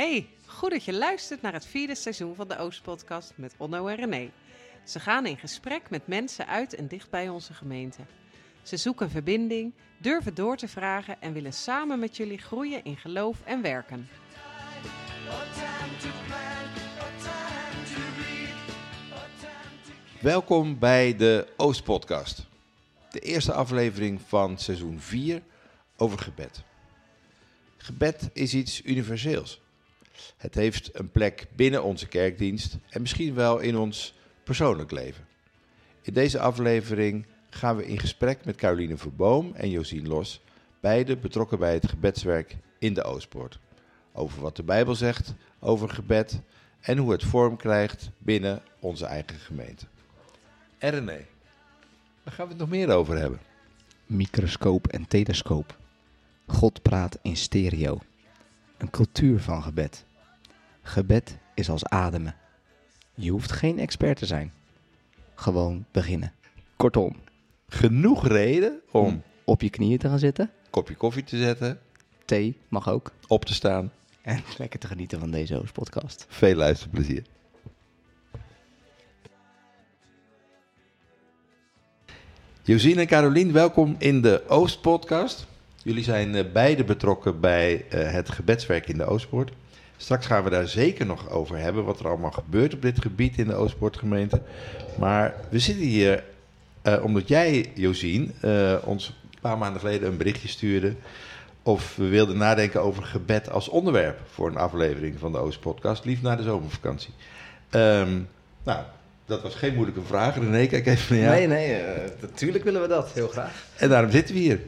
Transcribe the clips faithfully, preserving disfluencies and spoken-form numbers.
Hey, goed dat je luistert naar het vierde seizoen van de Oostpodcast met Onno en René. Ze gaan in gesprek met mensen uit en dichtbij onze gemeente. Ze zoeken verbinding, durven door te vragen en willen samen met jullie groeien in geloof en werken. Welkom bij de Oostpodcast. De eerste aflevering van seizoen vier over gebed. Gebed is iets universeels. Het heeft een plek binnen onze kerkdienst en misschien wel in ons persoonlijk leven. In deze aflevering gaan we in gesprek met Caroline Verboom en Josien Los, beide betrokken bij het gebedswerk in de Oostpoort. Over wat de Bijbel zegt over gebed en hoe het vorm krijgt binnen onze eigen gemeente. En René, waar gaan we het nog meer over hebben? Microscoop en telescoop. God praat in stereo. Een cultuur van gebed. Gebed is als ademen. Je hoeft geen expert te zijn. Gewoon beginnen. Kortom, genoeg reden om, om op je knieën te gaan zitten. Kopje koffie te zetten. Thee mag ook. Op te staan. En lekker te genieten van deze Oostpodcast. Veel luisterplezier. Josien en Caroline, welkom in de Oostpodcast. Jullie zijn beide betrokken bij het gebedswerk in de Oostpoort. Straks gaan we daar zeker nog over hebben wat er allemaal gebeurt op dit gebied in de Oostpoortgemeente. Maar we zitten hier uh, omdat jij, Josien, uh, ons een paar maanden geleden een berichtje stuurde of we wilden nadenken over gebed als onderwerp voor een aflevering van de Oostpodcast, liefst na de zomervakantie. Um, nou, dat was geen moeilijke vraag. René, kijk even naar jou. Nee, nee, uh, natuurlijk willen we dat, heel graag. En daarom zitten we hier.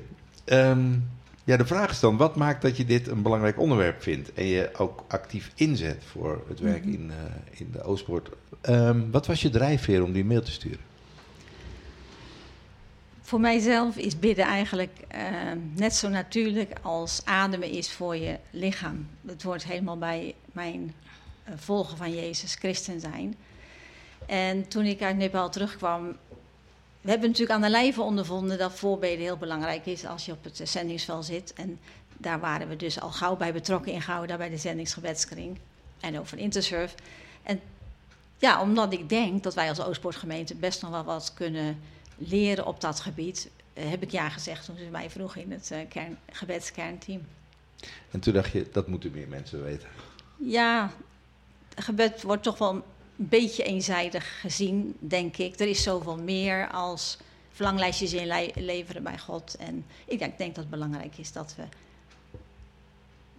Um, ja, de vraag is dan, wat maakt dat je dit een belangrijk onderwerp vindt en je ook actief inzet voor het werk in, uh, in de Oostpoort? Um, wat was je drijfveer om die mail te sturen? Voor mijzelf is bidden eigenlijk uh, net zo natuurlijk als ademen is voor je lichaam. Dat hoort helemaal bij mijn uh, volgen van Jezus, christen zijn. En toen ik uit Nepal terugkwam, we hebben natuurlijk aan de lijve ondervonden dat voorbeden heel belangrijk is als je op het zendingsveld zit. En daar waren we dus al gauw bij betrokken in Gouda bij de zendingsgebedskring en over Interserve. En ja, omdat ik denk dat wij als Oostpoortgemeente best nog wel wat kunnen leren op dat gebied, heb ik ja gezegd toen ze mij vroegen in het kern, gebedskernteam. En toen dacht je, dat moeten meer mensen weten. Ja, gebed wordt toch wel een beetje eenzijdig gezien, denk ik. Er is zoveel meer als verlanglijstjes inleveren bij God. En ik denk, ik denk dat het belangrijk is dat we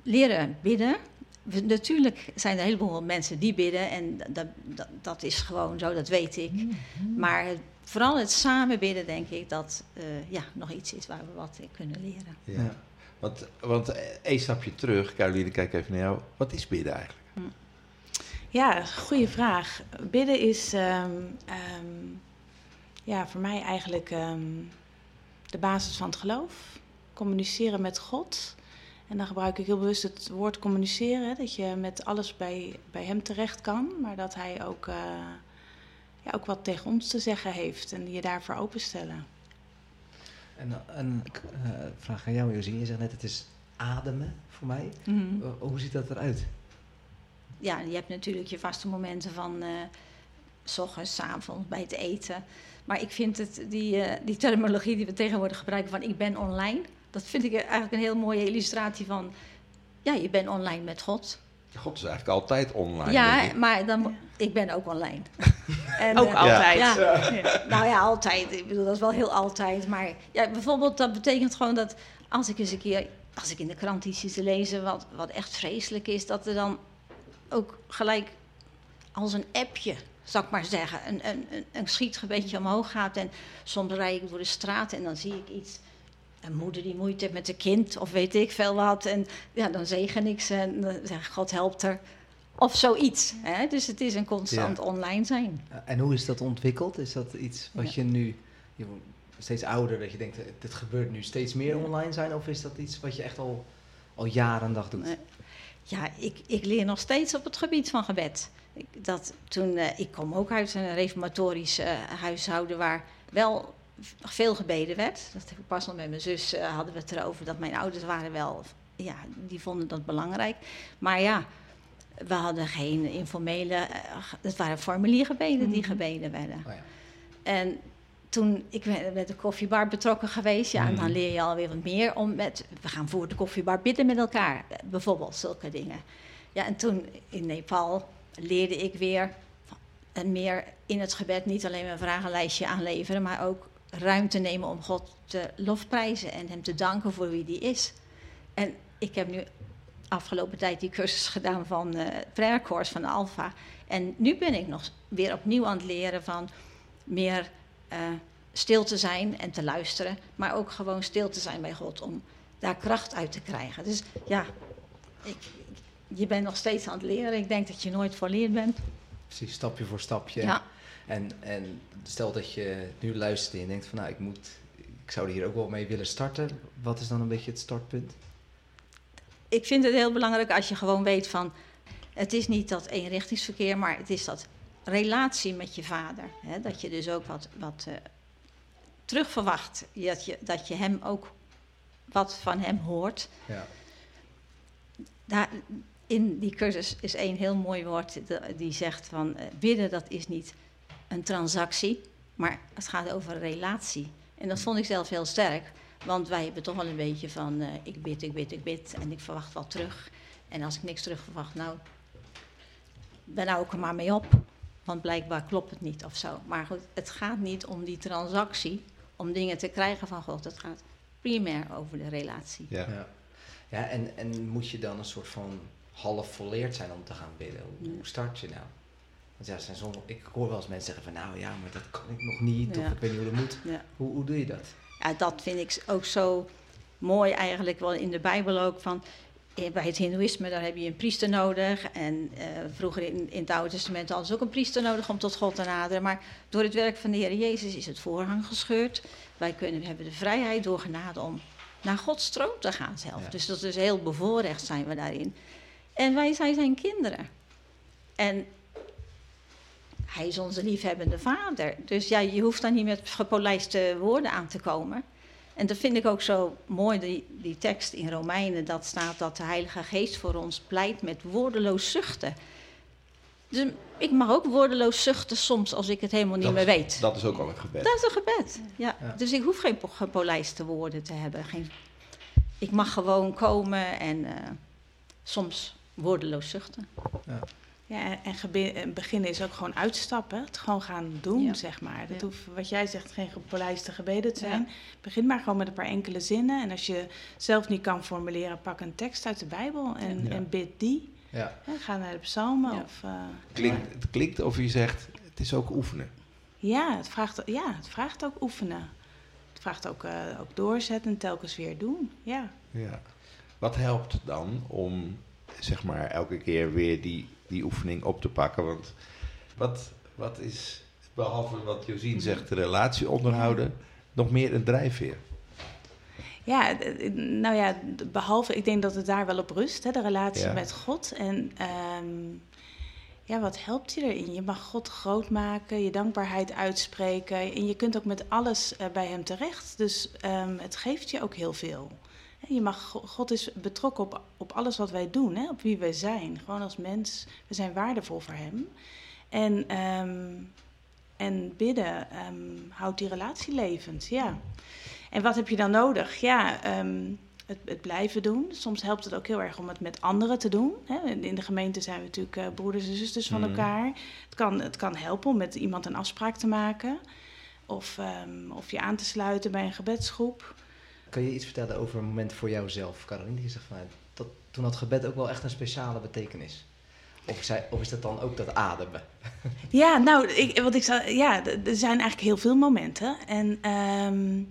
leren bidden. We, natuurlijk zijn er een heleboel mensen die bidden. En dat, dat, dat is gewoon zo, dat weet ik. Mm-hmm. Maar vooral het samen bidden, denk ik, dat uh, ja, nog iets is waar we wat in kunnen leren. Ja, ja. Want, want één stapje terug, Caroline, kijk even naar jou. Wat is bidden eigenlijk? Mm. Ja, goede vraag. Bidden is um, um, ja, voor mij eigenlijk um, de basis van het geloof. Communiceren met God. En dan gebruik ik heel bewust het woord communiceren. Dat je met alles bij, bij hem terecht kan. Maar dat hij ook, uh, ja, ook wat tegen ons te zeggen heeft. En je daarvoor openstellen. En een uh, vraag aan jou, Josien. Je zegt net, het is ademen voor mij. Mm-hmm. Uh, hoe ziet dat eruit? Ja, je hebt natuurlijk je vaste momenten van uh, 's ochtends, 's avonds, bij het eten. Maar ik vind het, die, uh, die terminologie die we tegenwoordig gebruiken van ik ben online, dat vind ik eigenlijk een heel mooie illustratie van, ja, je bent online met God. God is eigenlijk altijd online. Ja, maar dan, ja. Ik ben ook online. en, ook uh, altijd. Ja, ja. Ja. Nou ja, altijd. Ik bedoel, dat is wel heel altijd. Maar ja, bijvoorbeeld, dat betekent gewoon dat als ik eens een keer, als ik in de krant iets zie te lezen wat, wat echt vreselijk is, dat er dan ook gelijk als een appje, zou ik maar zeggen, een, een, een schietgebedje omhoog gaat. En soms rijd ik door de straat en dan zie ik iets. Een moeder die moeite heeft met een kind, of weet ik veel wat. En ja, dan zegen ik ze en dan zeg ik, God helpt er. Of zoiets. Hè? Dus het is een constant ja. online zijn. En hoe is dat ontwikkeld? Is dat iets wat ja. je nu, je wordt steeds ouder, dat je denkt, dit gebeurt nu steeds meer online zijn? Of is dat iets wat je echt al, al jaren en dag doet? Nee. Ja, ik, ik leer nog steeds op het gebied van gebed. Ik, dat toen, uh, ik kom ook uit een reformatorisch uh, huishouden waar wel veel gebeden werd. Dat heb ik pas nog met mijn zus, uh, hadden we het erover, dat mijn ouders waren wel, ja, die vonden dat belangrijk. Maar ja, we hadden geen informele... Het waren formuliergebeden die gebeden werden. Oh ja. En toen, ik ben met de koffiebar betrokken geweest. Ja, mm. En dan leer je alweer wat meer om met... We gaan voor de koffiebar bidden met elkaar. Bijvoorbeeld, zulke dingen. Ja, en toen in Nepal leerde ik weer... En meer in het gebed niet alleen een vragenlijstje aanleveren... maar ook ruimte nemen om God te lofprijzen... en hem te danken voor wie die is. En ik heb nu afgelopen tijd die cursus gedaan van uh, prayercourse van Alpha. En nu ben ik nog weer opnieuw aan het leren van meer uh, stil te zijn en te luisteren... maar ook gewoon stil te zijn bij God om daar kracht uit te krijgen. Dus ja, ik, je bent nog steeds aan het leren. Ik denk dat je nooit volleerd bent. Precies, stapje voor stapje. Ja. En, en stel dat je nu luistert en je denkt van nou, ik moet, ik zou hier ook wel mee willen starten. Wat is dan een beetje het startpunt? Ik vind het heel belangrijk als je gewoon weet van, het is niet dat eenrichtingsverkeer, maar het is dat relatie met je vader. Hè? Dat je dus ook wat, wat uh, terugverwacht, dat je, dat je hem ook wat van hem hoort. Ja. Daar, in die cursus is één heel mooi woord die zegt van bidden, dat is niet een transactie, maar het gaat over relatie. En dat vond ik zelf heel sterk, want wij hebben toch wel een beetje van uh, ik bid, ik bid, ik bid en ik verwacht wat terug. En als ik niks terug verwacht, nou, dan hou ik er maar mee op, want blijkbaar klopt het niet of zo. Maar goed, het gaat niet om die transactie, om dingen te krijgen van God. Het gaat primair over de relatie. Ja, ja. ja en, en moet je dan een soort van... half volleerd zijn om te gaan bidden. Hoe start je nou? Want ja, zijn sommige, ik hoor wel eens mensen zeggen van... nou ja, maar dat kan ik nog niet. Ja. Of ik weet niet hoe dat moet. Ja. Hoe, hoe doe je dat? Ja, dat vind ik ook zo mooi eigenlijk. Wel in de Bijbel ook van... bij het hindoeïsme, daar heb je een priester nodig. En uh, vroeger in, in het Oude Testament hadden ze ook een priester nodig... om tot God te naderen. Maar door het werk van de Heer Jezus is het voorhang gescheurd. Wij kunnen, hebben de vrijheid door genade om naar Gods troon te gaan zelf. Ja. Dus dat is heel bevoorrecht zijn we daarin... En wij zijn zijn kinderen. En hij is onze liefhebbende vader. Dus ja, je hoeft daar niet met gepolijste woorden aan te komen. En dat vind ik ook zo mooi, die, die tekst in Romeinen. Dat staat dat de Heilige Geest voor ons pleit met woordeloos zuchten. Dus ik mag ook woordeloos zuchten soms als ik het helemaal niet dat meer is, weet. Dat is ook al een gebed. Dat is een gebed, ja. ja. Dus ik hoef geen gepolijste woorden te hebben. Geen, ik mag gewoon komen en... Uh, soms woordeloos zuchten. Ja, ja en gebe- beginnen is ook gewoon uitstappen. Het gewoon gaan doen, ja. zeg maar. Dat ja. hoeft, wat jij zegt, geen gepolijste gebeden te zijn. Ja. Begin maar gewoon met een paar enkele zinnen. En als je zelf niet kan formuleren, pak een tekst uit de Bijbel en, ja. en bid die. Ja. Ja, ga naar de psalmen. Ja. Of, uh, klinkt, het klinkt of je zegt, het is ook oefenen. Ja, het vraagt, ja, het vraagt ook oefenen. Het vraagt ook, uh, ook doorzetten en telkens weer doen. Ja. ja. Wat helpt dan om, zeg maar, elke keer weer die, die oefening op te pakken? Want wat, wat is, behalve wat Josien zegt, de relatie onderhouden, nog meer een drijfveer? Ja, nou ja, behalve, ik denk dat het daar wel op rust, hè, de relatie ja. met God. En um, ja, wat helpt je erin? Je mag God groot maken, je dankbaarheid uitspreken. En je kunt ook met alles uh, bij hem terecht. Dus um, het geeft je ook heel veel. Je mag, God is betrokken op, op alles wat wij doen, hè? Op wie wij zijn. Gewoon als mens, we zijn waardevol voor hem. En, um, en bidden um, houdt die relatie levend, ja. En wat heb je dan nodig? Ja, um, het, het blijven doen. Soms helpt het ook heel erg om het met anderen te doen. Hè? In de gemeente zijn we natuurlijk uh, broeders en zusters van mm. elkaar. Het kan, het kan helpen om met iemand een afspraak te maken. Of, um, of je aan te sluiten bij een gebedsgroep. Kan je iets vertellen over een moment voor jouzelf, Caroline? Die zegt van, dat, toen had gebed ook wel echt een speciale betekenis. Of, zij, of is dat dan ook dat ademen? Ja, nou, ik, wat ik zou, ja, er zijn eigenlijk heel veel momenten. En um,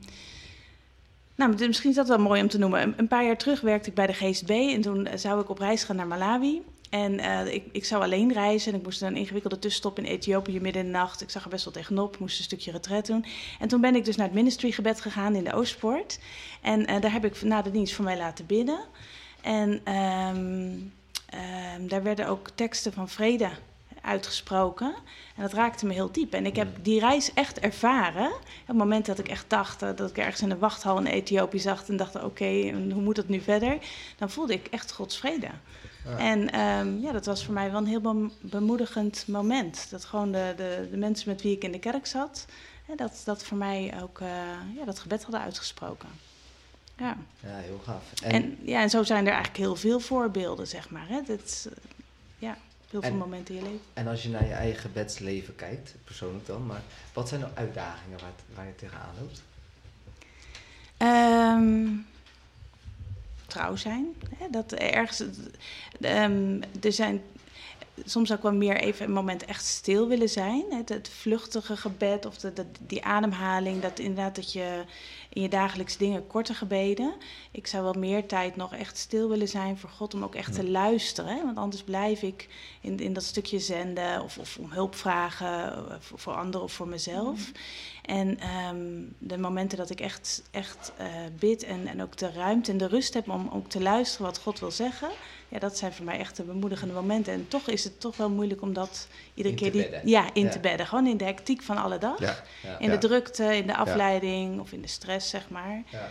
nou, misschien is dat wel mooi om te noemen. Een paar jaar terug werkte ik bij de G S B en toen zou ik op reis gaan naar Malawi. En uh, ik, ik zou alleen reizen en ik moest een ingewikkelde tussenstop in Ethiopië midden in de nacht. Ik zag er best wel tegenop, moest een stukje retret doen. En toen ben ik dus naar het ministrygebed gegaan in de Oostpoort. En uh, daar heb ik na de dienst voor mij laten bidden. En um, um, daar werden ook teksten van vrede uitgesproken. En dat raakte me heel diep. En ik heb die reis echt ervaren. Op het moment dat ik echt dacht, dat ik ergens in de wachthal in Ethiopië zag... en dacht, oké, okay, hoe moet dat nu verder? Dan voelde ik echt Gods vrede. Ja. En um, ja, dat was voor mij wel een heel bemoedigend moment. Dat gewoon de, de, de mensen met wie ik in de kerk zat, hè, dat, dat voor mij ook uh, ja, dat gebed hadden uitgesproken. Ja, ja, heel gaaf. En, en, ja, en zo zijn er eigenlijk heel veel voorbeelden, zeg maar. Hè. Dat, ja, heel veel en, momenten in je leven. En als je naar je eigen gebedsleven kijkt, persoonlijk dan, maar wat zijn nou uitdagingen waar, waar je tegenaan loopt? Um, trouw zijn. Hè, dat ergens, um, er zijn soms ook wel meer even een moment echt stil willen zijn. Het, het vluchtige gebed of de, de, die ademhaling. Dat inderdaad dat je in je dagelijks dingen korte gebeden. Ik zou wel meer tijd nog echt stil willen zijn voor God om ook echt te luisteren. Hè? Want anders blijf ik in, in dat stukje zenden of, of om hulp vragen voor, voor anderen of voor mezelf. Mm. En um, de momenten dat ik echt, echt uh, bid en, en ook de ruimte en de rust heb om ook te luisteren wat God wil zeggen. Ja, dat zijn voor mij echt de bemoedigende momenten. En toch is het toch wel moeilijk om dat iedere keer die, ja, in ja. te bedden. Gewoon in de hectiek van alle dag. Ja. Ja. In de drukte, in de afleiding ja. of in de stress, zeg maar. Ja.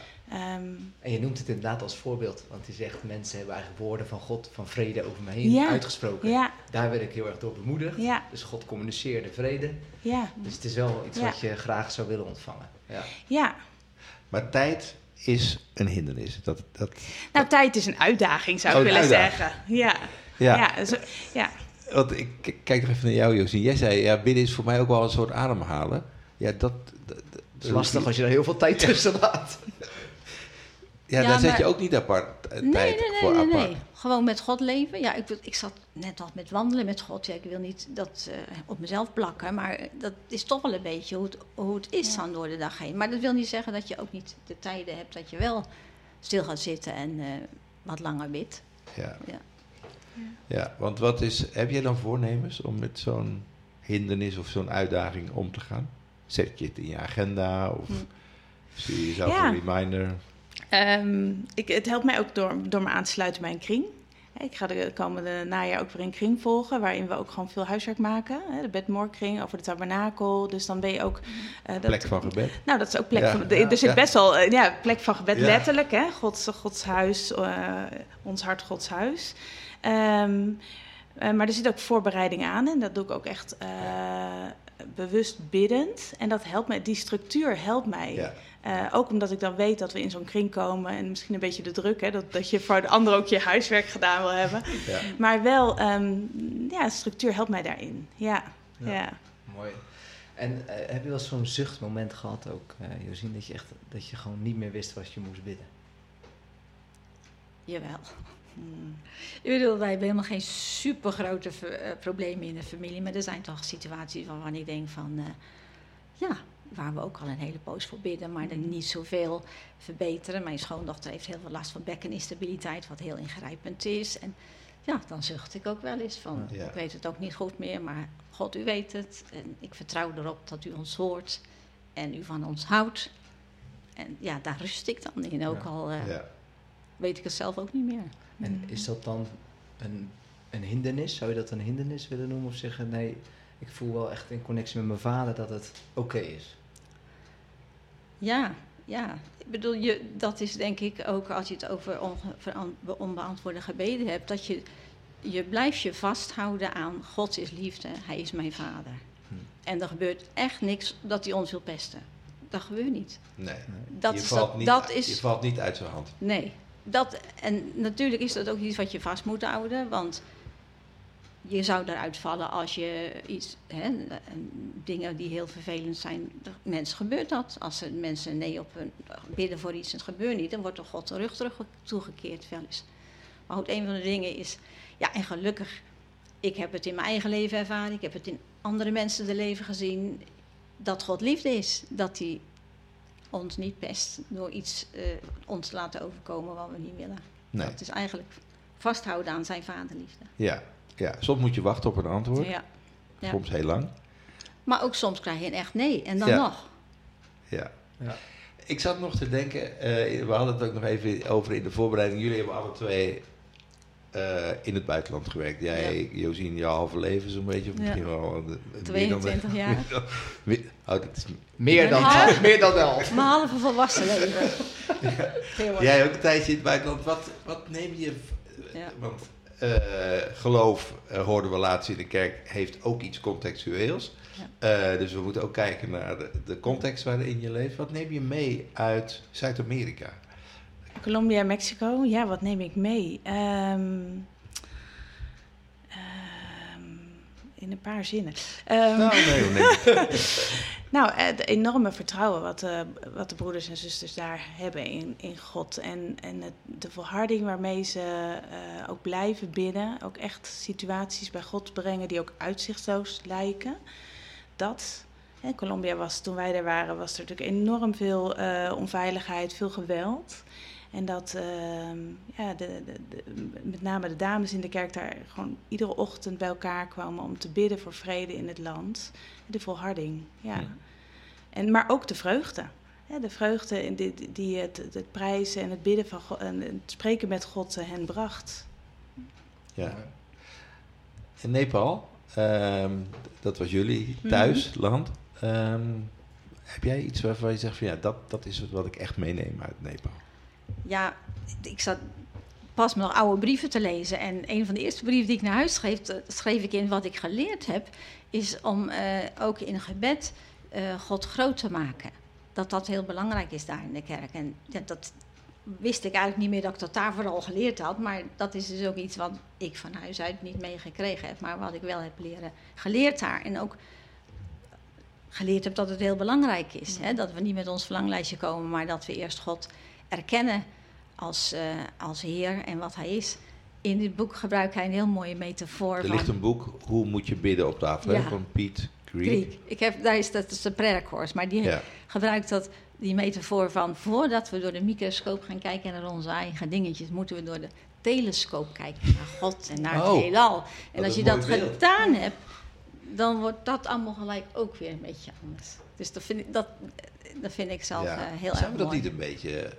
Um, en je noemt het inderdaad als voorbeeld. Want je zegt, mensen hebben eigenlijk woorden van God, van vrede over me heen ja. uitgesproken. Ja. Daar werd ik heel erg door bemoedigd. Ja. Dus God communiceerde vrede. Ja. Dus het is wel iets ja. wat je graag zou willen ontvangen. Ja. ja. Maar tijd... is een hindernis. Dat, dat, nou, dat... tijd is een uitdaging, zou oh, ik willen uitdaging. zeggen. Ja. Ja. Ja, zo, ja. Want ik k- kijk nog even naar jou, Josien. Jij zei, ja, bidden is voor mij ook wel een soort ademhalen. Ja, dat... dat, dat is lastig als je daar heel veel tijd tussen laat. Ja, ja, daar zet je ook niet apart. Nee, tijd nee, nee, voor nee, apart. Nee. Gewoon met God leven. Ja, ik, ik zat net al met wandelen met God. Ja, ik wil niet dat uh, op mezelf plakken. Maar dat is toch wel een beetje hoe het, hoe het is ja. dan door de dag heen. Maar dat wil niet zeggen dat je ook niet de tijden hebt dat je wel stil gaat zitten en uh, wat langer bidt. Ja. Ja. Ja. ja, want wat is... Heb jij dan voornemens om met zo'n hindernis of zo'n uitdaging om te gaan? Zet je het in je agenda of hm. zie je jezelf ja. een reminder... Um, ik, het helpt mij ook door, door me aan te sluiten bij een kring. Ik ga de komende najaar ook weer een kring volgen, waarin we ook gewoon veel huiswerk maken. De Bedmoorkring over de tabernakel. Dus dan ben je ook... Uh, dat, plek van gebed. Nou, dat is ook plek ja, van... Ja, er zit ja. best wel uh, ja, plek van gebed, ja. letterlijk. Hè? Gods, Gods huis, uh, ons hart, Gods huis. Um, uh, maar er zit ook voorbereiding aan en dat doe ik ook echt... Uh, bewust biddend. En dat helpt mij, die structuur helpt mij. Ja. Uh, ook omdat ik dan weet dat we in zo'n kring komen en misschien een beetje de druk, hè, dat, dat je voor de ander ook je huiswerk gedaan wil hebben. Ja. Maar wel, um, ja, structuur helpt mij daarin. Ja, ja. ja. Mooi. En uh, heb je wel zo'n zuchtmoment gehad ook, uh, Josien, dat je echt, dat je gewoon niet meer wist wat je moest bidden? Jawel. Hmm. Ik bedoel, wij hebben helemaal geen supergrote ver, uh, problemen in de familie. Maar er zijn toch situaties waarvan ik denk van... Uh, ja, waar we ook al een hele poos voor bidden. Maar er niet zoveel verbeteren. Mijn schoondochter heeft heel veel last van bekkeninstabiliteit. Wat heel ingrijpend is. En ja, dan zucht ik ook wel eens van... Ja. Ik weet het ook niet goed meer, maar God, u weet het. En ik vertrouw erop dat u ons hoort. En u van ons houdt. En ja, daar rust ik dan in. Ook ja. al uh, ja. weet ik het zelf ook niet meer. En is dat dan een, een hindernis? Zou je dat een hindernis willen noemen? Of zeggen, nee, ik voel wel echt in connectie met mijn vader dat het oké is? Ja, ja. Ik bedoel, je, dat is denk ik ook als je het over onge, onbeantwoorde gebeden hebt. Dat je, je blijft je vasthouden aan God is liefde, hij is mijn vader. Hm. En er gebeurt echt niks dat hij ons wil pesten. Dat gebeurt niet. Nee, dat je, is valt dat, niet dat is, je valt niet uit zijn hand. Nee. Dat, en natuurlijk is dat ook iets wat je vast moet houden, want je zou eruit vallen als je iets, hè, dingen die heel vervelend zijn, mensen gebeurt dat. Als er mensen nee op hun, bidden voor iets en het gebeurt niet, dan wordt er God de rug terug toegekeerd wel eens. Maar goed, een van de dingen is, ja en gelukkig, ik heb het in mijn eigen leven ervaren, ik heb het in andere mensen de leven gezien, dat God liefde is, dat hij... ons niet best door iets uh, ons te laten overkomen wat we niet willen. Nee. Dat is eigenlijk vasthouden aan zijn vaderliefde. Ja, ja. Soms moet je wachten op een antwoord. Ja. Ja. Soms heel lang. Maar ook soms krijg je een echt nee en dan ja. nog. Ja. ja. Ik zat nog te denken, uh, we hadden het ook nog even over in de voorbereiding. Jullie hebben alle twee uh, in het buitenland gewerkt. Jij, ja. Josien, jouw halve leven zo'n beetje. Ja. Misschien wel tweeëntwintig jaar. Oh, dat is meer dan, half, meer dan elf. Mijn halve volwassen leven. Ja. Jij ook een tijdje in het buitenland. Wat, wat neem je... Ja. Want Uh, geloof, uh, hoorden we laatst in de kerk, heeft ook iets contextueels. Ja. Uh, dus we moeten ook kijken naar de, de context waarin je leeft. Wat neem je mee uit Zuid-Amerika? Colombia en Mexico, ja, wat neem ik mee? Um, um, in een paar zinnen. Um, nou, nee, nee. Nou, het enorme vertrouwen wat de, wat de broeders en zusters daar hebben in, in God. En, en het, de volharding waarmee ze uh, ook blijven bidden. Ook echt situaties bij God brengen die ook uitzichtloos lijken. Dat, hè, Colombia was, toen wij daar waren, was er natuurlijk enorm veel uh, onveiligheid, veel geweld. En dat uh, ja, de, de, de, met name de dames in de kerk daar gewoon iedere ochtend bij elkaar kwamen om te bidden voor vrede in het land. De volharding, ja. ja. En, maar ook de vreugde. Ja, de vreugde die, die het, het prijzen en het bidden van God, en het spreken met God hen bracht. Ja. In Nepal, um, dat was jullie thuisland. Mm-hmm. Um, heb jij iets waarvan je zegt van ja, dat, dat is wat ik echt meeneem uit Nepal? Ja, ik zat pas nog oude brieven te lezen. En een van de eerste brieven die ik naar huis schreef, schreef ik in wat ik geleerd heb, is om uh, ook in gebed uh, God groot te maken. Dat dat heel belangrijk is daar in de kerk. En ja, dat wist ik eigenlijk niet meer dat ik dat daar vooral geleerd had. Maar dat is dus ook iets wat ik van huis uit niet meegekregen heb. Maar wat ik wel heb leren geleerd daar. En ook geleerd heb dat het heel belangrijk is. Hè? Dat we niet met ons verlanglijstje komen, maar dat we eerst God erkennen als, uh, als Heer en wat Hij is. In dit boek gebruikt hij een heel mooie metafoor. Er van, ligt een boek, Hoe moet je bidden op tafel, ja, van Pete Greig. Ik heb, daar is, dat is de prayercourse, maar die ja. gebruikt dat, die metafoor van voordat we door de microscoop gaan kijken naar onze eigen dingetjes, moeten we door de telescoop kijken naar God en naar oh, het heelal. En als je dat beeld. gedaan hebt, dan wordt dat allemaal gelijk ook weer een beetje anders. Dus dat vind ik, dat, dat vind ik zelf ja. uh, heel erg mooi. Zijn we dat niet een beetje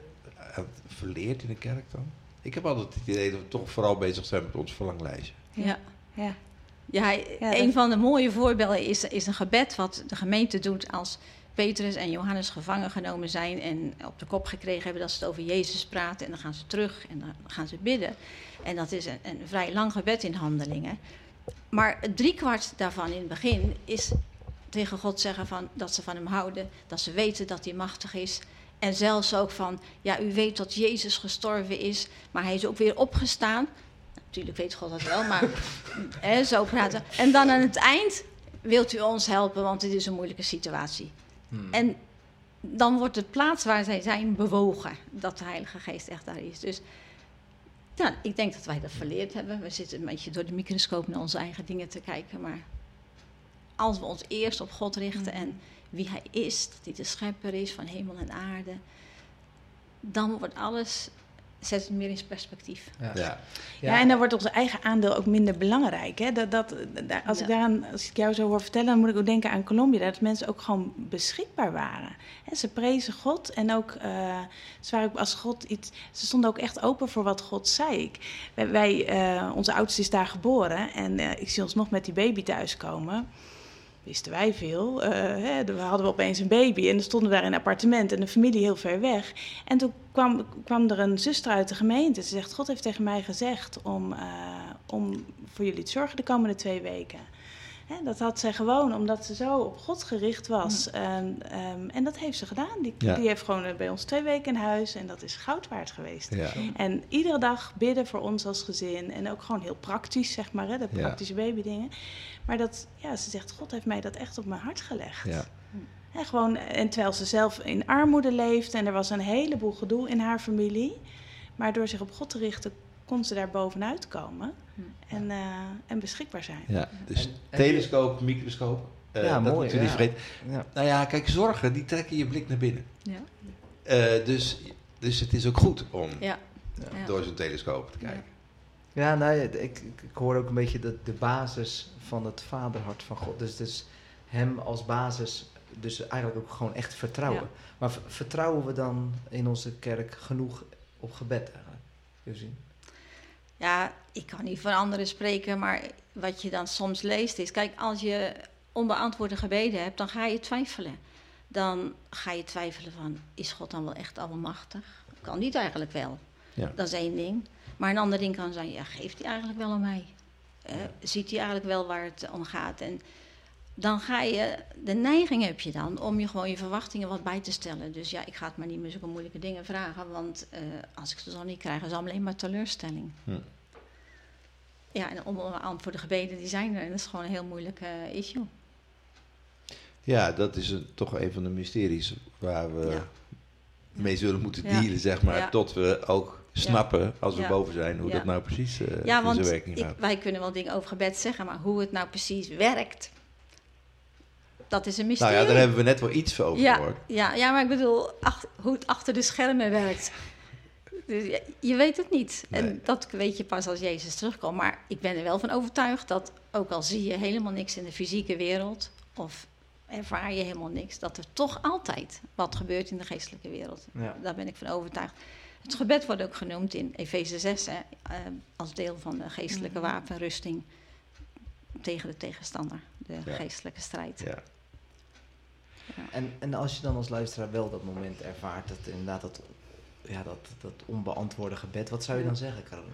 verleerd in de kerk dan? Ik heb altijd het idee dat we toch vooral bezig zijn met ons verlanglijstje. Ja, ja. ja, ja een van de mooie voorbeelden is, is een gebed wat de gemeente doet als Petrus en Johannes gevangen genomen zijn en op de kop gekregen hebben dat ze het over Jezus praten. En dan gaan ze terug en dan gaan ze bidden. En dat is een, een vrij lang gebed in Handelingen. Maar driekwart daarvan in het begin is tegen God zeggen van, dat ze van hem houden, dat ze weten dat hij machtig is. En zelfs ook van, ja, u weet dat Jezus gestorven is, maar hij is ook weer opgestaan. Natuurlijk weet God dat wel, maar hè, zo praten. En dan aan het eind, wilt u ons helpen, want dit is een moeilijke situatie. Hmm. En dan wordt de plaats waar zij zijn bewogen, dat de Heilige Geest echt daar is. Dus ja, ik denk dat wij dat verleerd hebben. We zitten een beetje door de microscoop naar onze eigen dingen te kijken, maar als we ons eerst op God richten en wie Hij is, dat Hij de schepper is van hemel en aarde, dan wordt alles, zet het meer in perspectief. Ja, ja. ja en dan wordt ons eigen aandeel ook minder belangrijk. Hè? Dat, dat, dat, als, ja. ik daaraan, als ik jou zo hoor vertellen, dan moet ik ook denken aan Colombia, dat mensen ook gewoon beschikbaar waren. Hè? Ze prezen God en ook, uh, ze, waren ook als God iets, ze stonden ook echt open voor wat God zei. Ik, wij, wij, uh, onze oudste is daar geboren en uh, ik zie ons nog met die baby thuiskomen. Wisten wij veel. Uh, hè, we hadden we opeens een baby en dan stonden we daar in een appartement en de familie heel ver weg. En toen kwam, kwam er een zuster uit de gemeente. Ze zegt, God heeft tegen mij gezegd om, uh, om voor jullie te zorgen de komende twee weken. Hè, dat had zij gewoon omdat ze zo op God gericht was. Mm. En, um, en dat heeft ze gedaan. Die, ja. die heeft gewoon bij ons twee weken in huis en dat is goud waard geweest. Ja. En iedere dag bidden voor ons als gezin en ook gewoon heel praktisch, zeg maar, hè, de praktische ja. babydingen. Maar dat, ja, ze zegt, God heeft mij dat echt op mijn hart gelegd. Ja. En, gewoon, en terwijl ze zelf in armoede leeft en er was een heleboel gedoe in haar familie. Maar door zich op God te richten, kon ze daar bovenuit komen en, uh, en beschikbaar zijn. Ja, dus en, en telescoop, microscoop, uh, ja, dat mooi, moeten we niet ja. vergeten. Ja. Nou ja, kijk, zorgen, die trekken je blik naar binnen. Ja. Uh, dus, dus het is ook goed om ja. Ja, door zo'n telescoop te kijken. Ja. Ja, nou ja, ik, ik hoor ook een beetje de, de basis van het vaderhart van God. Dus, dus hem als basis, dus eigenlijk ook gewoon echt vertrouwen. Ja. Maar v- vertrouwen we dan in onze kerk genoeg op gebed eigenlijk, Josien? Ja, ik kan niet voor anderen spreken, maar wat je dan soms leest is, kijk, als je onbeantwoorde gebeden hebt, dan ga je twijfelen. Dan ga je twijfelen van, is God dan wel echt almachtig? Kan niet eigenlijk wel. Ja. Dat is één ding. Maar een ander ding kan zijn, ja, geeft hij eigenlijk wel aan mij? Uh, ziet hij eigenlijk wel waar het om gaat? En dan ga je, de neiging heb je dan om je gewoon je verwachtingen wat bij te stellen. Dus ja, ik ga het maar niet meer zulke moeilijke dingen vragen, want uh, als ik ze dan niet krijg, is dan alleen maar teleurstelling. Hm. Ja, en om antwoord de gebeden, die zijn er. En dat is gewoon een heel moeilijk uh, issue. Ja, dat is een, toch een van de mysteries waar we ja. mee zullen moeten ja. dealen, zeg maar. Ja. Tot we ook snappen, ja. als we ja. boven zijn, hoe ja. dat nou precies uh, ja, in zijn werking gaat. Ja, wij kunnen wel dingen over gebed zeggen, maar hoe het nou precies werkt, dat is een mysterie. Nou ja, daar hebben we net wel iets over ja, gehoord. Ja, ja, maar ik bedoel, ach, hoe het achter de schermen werkt. Dus je weet het niet. Nee. En dat weet je pas als Jezus terugkomt. Maar ik ben er wel van overtuigd dat, ook al zie je helemaal niks in de fysieke wereld, of ervaar je helemaal niks, dat er toch altijd wat gebeurt in de geestelijke wereld. Ja. Daar ben ik van overtuigd. Het gebed wordt ook genoemd in Efeze zes, hè, als deel van de geestelijke wapenrusting tegen de tegenstander, de ja. geestelijke strijd. Ja. Ja. En, en als je dan als luisteraar wel dat moment ervaart, dat inderdaad dat... Ja, dat, dat onbeantwoorde gebed. Wat zou je dan zeggen, Caroline?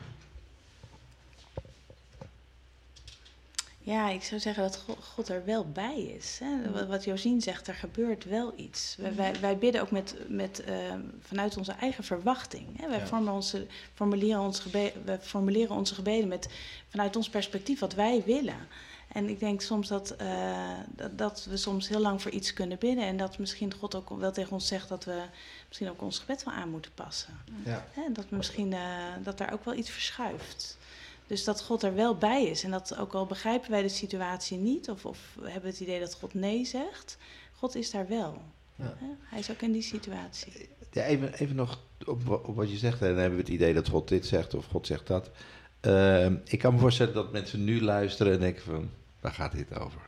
Ja, ik zou zeggen dat God er wel bij is. Hè? Wat Josien zegt, er gebeurt wel iets. Wij, wij, wij bidden ook met, met, uh, vanuit onze eigen verwachting. Hè? Wij ja. vormen onze, formuleren ons gebe- wij formuleren onze gebeden met, vanuit ons perspectief wat wij willen. En ik denk soms dat, uh, dat, dat we soms heel lang voor iets kunnen bidden. En dat misschien God ook wel tegen ons zegt dat we misschien ook ons gebed wel aan moeten passen. Ja. Hè? Dat misschien uh, dat daar ook wel iets verschuift. Dus dat God er wel bij is. En dat ook al begrijpen wij de situatie niet, of, of hebben we het idee dat God nee zegt, God is daar wel. Ja. Hij is ook in die situatie. Ja, even, even nog op, op wat je zegt. En dan hebben we het idee dat God dit zegt of God zegt dat. Uh, ik kan me voorstellen dat mensen nu luisteren en denken van, waar gaat dit over?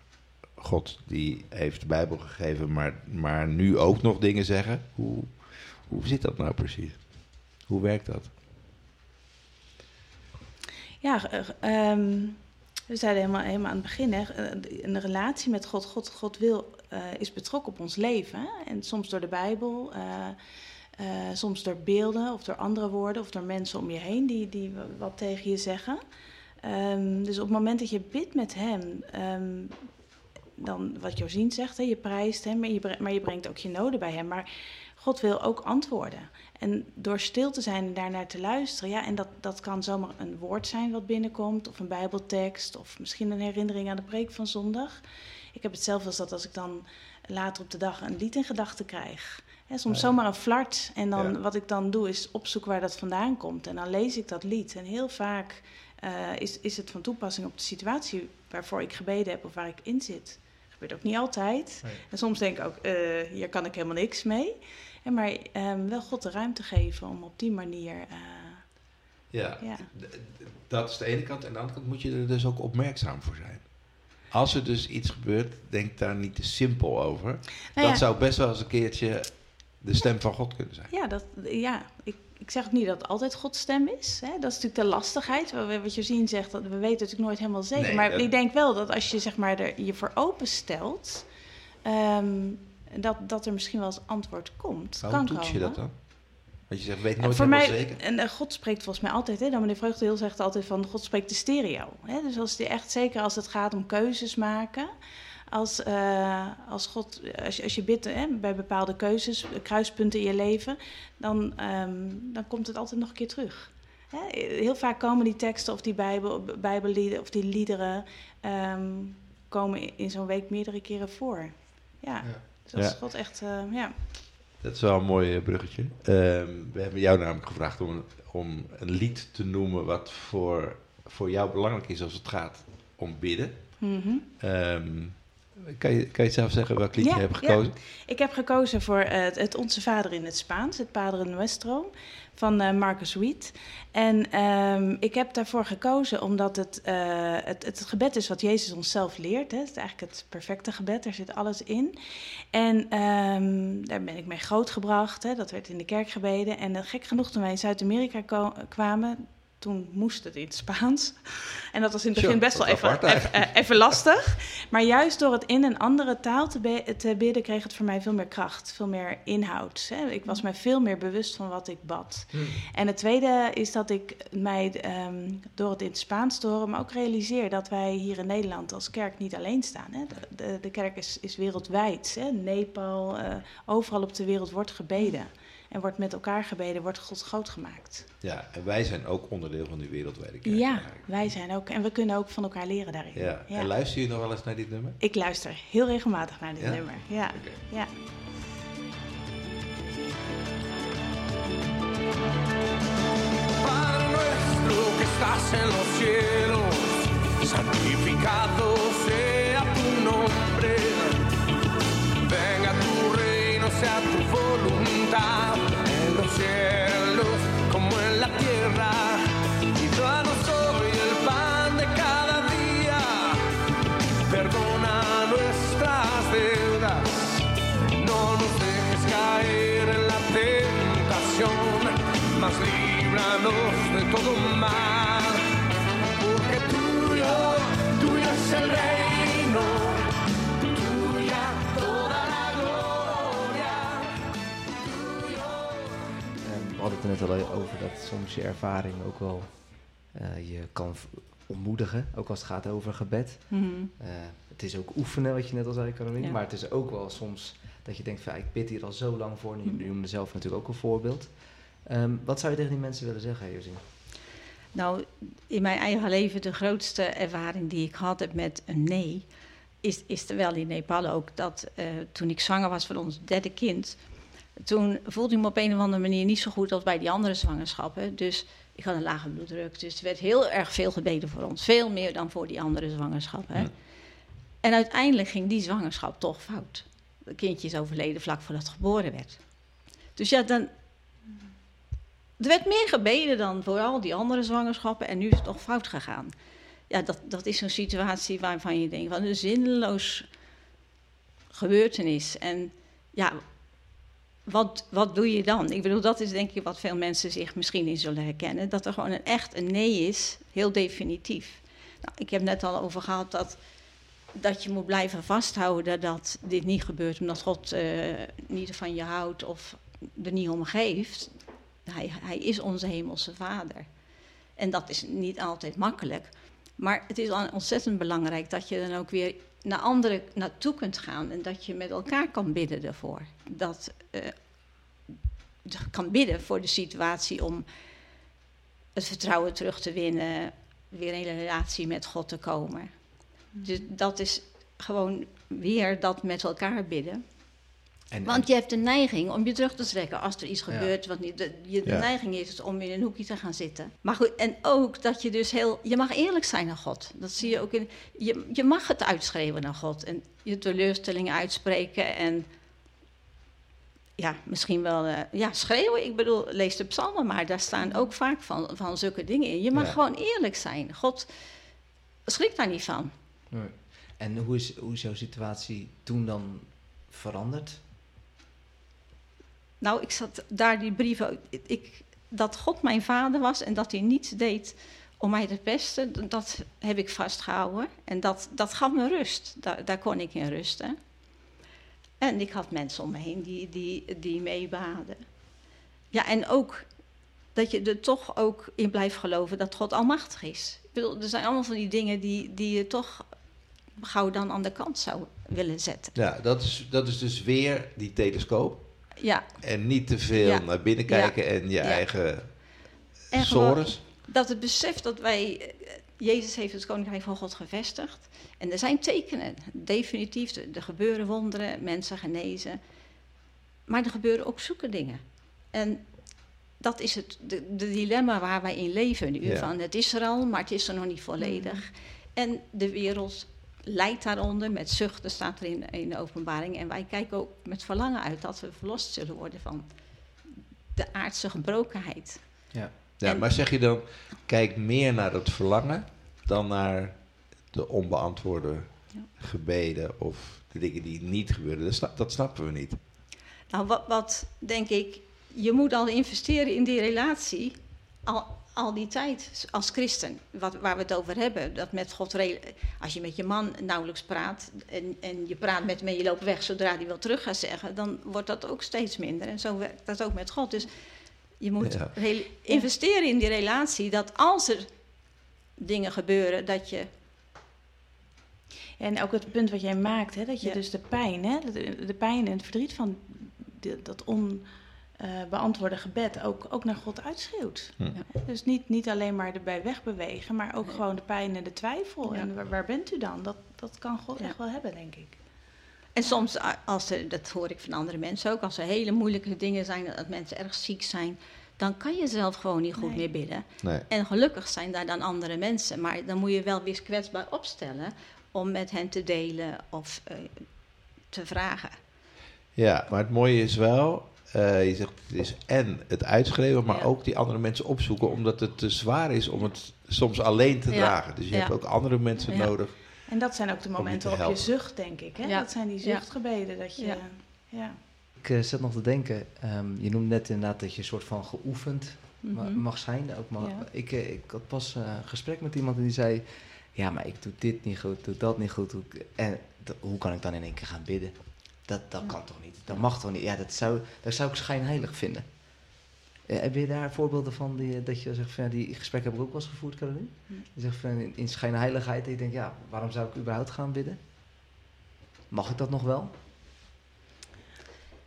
God die heeft de Bijbel gegeven, maar, maar nu ook nog dingen zeggen. Hoe, hoe zit dat nou precies? Hoe werkt dat? Ja, um, we zeiden helemaal, helemaal aan het begin, hè, een relatie met God. God, God wil, uh, is betrokken op ons leven. Hè? En soms door de Bijbel, uh, uh, soms door beelden of door andere woorden of door mensen om je heen die, die wat tegen je zeggen. Um, dus op het moment dat je bidt met hem, um, dan wat Josien zegt, hè, je prijst hem, maar je, maar je brengt ook je noden bij hem. Maar God wil ook antwoorden. En door stil te zijn en daarnaar te luisteren, ja, en dat, dat kan zomaar een woord zijn wat binnenkomt, of een Bijbeltekst, of misschien een herinnering aan de preek van zondag. Ik heb het zelf als dat als ik dan later op de dag een lied in gedachten krijg. Hè, soms ja. zomaar een flart. En dan ja. wat ik dan doe is opzoeken waar dat vandaan komt. En dan lees ik dat lied. En heel vaak uh, is, is het van toepassing op de situatie waarvoor ik gebeden heb of waar ik in zit. Dat gebeurt ook niet altijd. Nee. En soms denk ik ook, uh, hier kan ik helemaal niks mee. Ja, maar um, wel God de ruimte geven om op die manier... Uh, ja, ja. D- d- dat is de ene kant. En aan de andere kant moet je er dus ook opmerkzaam voor zijn. Als er dus iets gebeurt, denk daar niet te simpel over. Nou dat ja. zou best wel eens een keertje de stem van God kunnen zijn. Ja, dat, ja. Ik, ik zeg ook niet dat het altijd Gods stem is. Hè? Dat is natuurlijk de lastigheid. Wat Josien zegt, dat we weten natuurlijk nooit helemaal zeker. Nee, maar dat... ik denk wel dat als je zeg maar, er je voor openstelt... Um, Dat, dat er misschien wel eens antwoord komt. Waarom kan toets je komen. Dat dan? Want je zegt, weet nooit helemaal zeker. En uh, God spreekt volgens mij altijd, hè, dan meneer Vreugdeheel zegt altijd van, God spreekt de stereo. Hè, dus als die echt, zeker als het gaat om keuzes maken, als, uh, als, God, als, je, als je bidt hè, bij bepaalde keuzes, kruispunten in je leven, dan, um, dan komt het altijd nog een keer terug. Hè, heel vaak komen die teksten of die Bijbel, Bijbellieden of die liederen, um, komen in zo'n week meerdere keren voor. Ja. ja. Dus dat ja. God echt, uh, ja. Dat is wel een mooi bruggetje. Uh, we hebben jou namelijk gevraagd om, om een lied te noemen wat voor, voor jou belangrijk is als het gaat om bidden. Mm-hmm. Um, kan, je, kan je zelf zeggen welk lied ja, je hebt gekozen? Ja. Ik heb gekozen voor uh, het, het Onze Vader in het Spaans, het Padre Nuestro, van uh, Marcus Witt. En um, ik heb daarvoor gekozen omdat het, uh, het, het gebed is wat Jezus onszelf leert. Hè. Het is eigenlijk het perfecte gebed, daar zit alles in. En um, daar ben ik mee grootgebracht, hè. Dat werd in de kerk gebeden. En uh, gek genoeg, toen wij in Zuid-Amerika ko- kwamen, toen moest het in het Spaans. En dat was in het begin best wel even, even, even lastig. Maar juist door het in een andere taal te, be- te bidden... kreeg het voor mij veel meer kracht, veel meer inhoud. Ik was mij veel meer bewust van wat ik bad. Hmm. En het tweede is dat ik mij um, door het in het Spaans te horen... maar ook realiseer dat wij hier in Nederland als kerk niet alleen staan. Hè? De, de, de kerk is, is wereldwijd. Hè? Nepal, uh, overal op de wereld wordt gebeden. En wordt met elkaar gebeden, wordt God groot gemaakt. Ja, en wij zijn ook onderdeel van die wereldwijde kerk. Ja, wij zijn ook. En we kunnen ook van elkaar leren daarin. Ja. Ja. En luister je nog wel eens naar dit nummer? Ik luister heel regelmatig naar dit ja? nummer. Ja. Okay. Ja. Padre Nuestro que estás en los cielos, santificado sea tu nombre. Venga tu reino, sea tu voluntad. En los cielos como en la tierra. Y danos hoy el pan de cada día. Perdona nuestras deudas. No nos dejes caer en la tentación. Mas líbranos de todo mal. Porque tuyo, tuyo es el reino. We hadden het er net al over dat soms je ervaring ook wel uh, je kan ontmoedigen, ook als het gaat over gebed. Mm-hmm. Uh, het is ook oefenen, wat je net al zei, Caroline, ja. Maar het is ook wel soms dat je denkt van ik bid hier al zo lang voor, nu mm-hmm. noemde zelf natuurlijk ook een voorbeeld. Um, wat zou je tegen die mensen willen zeggen, Josien? Nou, in mijn eigen leven de grootste ervaring die ik had met een nee, is, is er wel in Nepal ook dat uh, toen ik zwanger was van ons derde kind... Toen voelde ik me op een of andere manier niet zo goed als bij die andere zwangerschappen. Dus ik had een lage bloeddruk. Dus er werd heel erg veel gebeden voor ons. Veel meer dan voor die andere zwangerschappen. Ja. En uiteindelijk ging die zwangerschap toch fout. Het kindje is overleden vlak voordat het geboren werd. Dus ja, dan... Er werd meer gebeden dan voor al die andere zwangerschappen. En nu is het toch fout gegaan. Ja, dat, dat is zo'n situatie waarvan je denkt... van een zinloos gebeurtenis. En ja... Wat, wat doe je dan? Ik bedoel, dat is denk ik wat veel mensen zich misschien in zullen herkennen. Dat er gewoon een echt een nee is, heel definitief. Nou, ik heb net al over gehad dat, dat je moet blijven vasthouden dat dit niet gebeurt. Omdat God uh, niet van je houdt of er niet om geeft. Hij, hij is onze hemelse vader. En dat is niet altijd makkelijk. Maar het is dan ontzettend belangrijk dat je dan ook weer... naar anderen naartoe kunt gaan en dat je met elkaar kan bidden daarvoor. Dat uh, kan bidden voor de situatie om het vertrouwen terug te winnen, weer in een relatie met God te komen. Dus dat is gewoon weer dat met elkaar bidden. En, Want je hebt de neiging om je terug te trekken als er iets ja. gebeurt. Want je de, de ja. neiging is om in een hoekje te gaan zitten. Maar goed, en ook dat je dus heel... Je mag eerlijk zijn naar God. Dat zie je ook in... Je, je mag het uitschreeuwen naar God. En je teleurstellingen uitspreken. En ja, misschien wel... Uh, ja, schreeuwen. Ik bedoel, lees de psalmen maar. Daar staan ook vaak van, van zulke dingen in. Je mag ja. gewoon eerlijk zijn. God schrikt daar niet van. Nee. En hoe is, hoe is jouw situatie toen dan veranderd? Nou, ik zat daar die brieven... Ik, dat God mijn vader was en dat hij niets deed om mij te pesten... dat heb ik vastgehouden. En dat, dat gaf me rust. Daar, daar kon ik in rusten. En ik had mensen om me heen die, die, die meebaden. Ja, en ook dat je er toch ook in blijft geloven dat God almachtig is. Ik bedoel, er zijn allemaal van die dingen die, die je toch... gauw dan aan de kant zou willen zetten. Ja, dat is, dat is dus weer die telescoop. Ja. En niet te veel ja. naar binnen kijken ja. en je ja. eigen sores. Dat het besef dat wij... Jezus heeft het Koninkrijk van God gevestigd. En er zijn tekenen. Definitief, er gebeuren wonderen, mensen genezen. Maar er gebeuren ook zoeke dingen. En dat is het de, de dilemma waar wij in leven. Nu, ja. van, het is er al, maar het is er nog niet volledig. En de wereld... leidt daaronder, met zuchten staat er in, in de openbaring. En wij kijken ook met verlangen uit dat we verlost zullen worden van de aardse gebrokenheid. Ja, ja en, maar zeg je dan, kijk meer naar het verlangen dan naar de onbeantwoorde ja. gebeden of de dingen die niet gebeuren. Dat, sna- dat snappen we niet. Nou, wat, wat denk ik, je moet al investeren in die relatie, al, al die tijd als christen, wat, waar we het over hebben, dat met God, als je met je man nauwelijks praat en, en je praat met hem en je loopt weg zodra hij wil terug gaat zeggen, dan wordt dat ook steeds minder. En zo werkt dat ook met God. Dus je moet ja. re- investeren in die relatie, dat als er dingen gebeuren, dat je... En ook het punt wat jij maakt, hè, dat je ja. dus de pijn, hè, de, de pijn en het verdriet van de, dat on... Uh, beantwoorde gebed ook, ook naar God uitschreeuwt. Hm. Ja. Dus niet, niet alleen maar erbij wegbewegen, maar ook nee. gewoon de pijn en de twijfel. Ja. En waar, waar bent u dan? Dat, dat kan God ja. echt wel hebben, denk ik. En ja. soms, als er, dat hoor ik van andere mensen ook, als er hele moeilijke dingen zijn, dat mensen erg ziek zijn, dan kan je zelf gewoon niet goed nee. meer bidden. Nee. En gelukkig zijn daar dan andere mensen. Maar dan moet je wel weer kwetsbaar opstellen om met hen te delen of uh, te vragen. Ja, maar het mooie is wel... Uh, je zegt, het is en het uitschreeuwen, maar ja. ook die andere mensen opzoeken, omdat het te zwaar is om het soms alleen te ja. dragen. Dus je ja. hebt ook andere mensen ja. nodig. En dat zijn ook de momenten waarop je, je zucht, denk ik. Hè? Ja. Dat zijn die zuchtgebeden. Dat je, ja. Ja. Ik uh, zat nog te denken, um, je noemde net inderdaad dat je een soort van geoefend mm-hmm. mag zijn. Ook mag, ja. ik, uh, ik had pas uh, een gesprek met iemand en die zei, ja, maar ik doe dit niet goed, doe dat niet goed. Hoe, en d- hoe kan ik dan in één keer gaan bidden? Dat, dat ja. kan toch niet? Dat mag toch niet? Ja, dat zou, dat zou ik schijnheilig vinden. Eh, heb je daar voorbeelden van die, dat je zegt van, die gesprekken heb ik ook wel eens gevoerd, Caroline? Ja. Je zegt van in, in schijnheiligheid, en je denkt, ja, waarom zou ik überhaupt gaan bidden? Mag ik dat nog wel?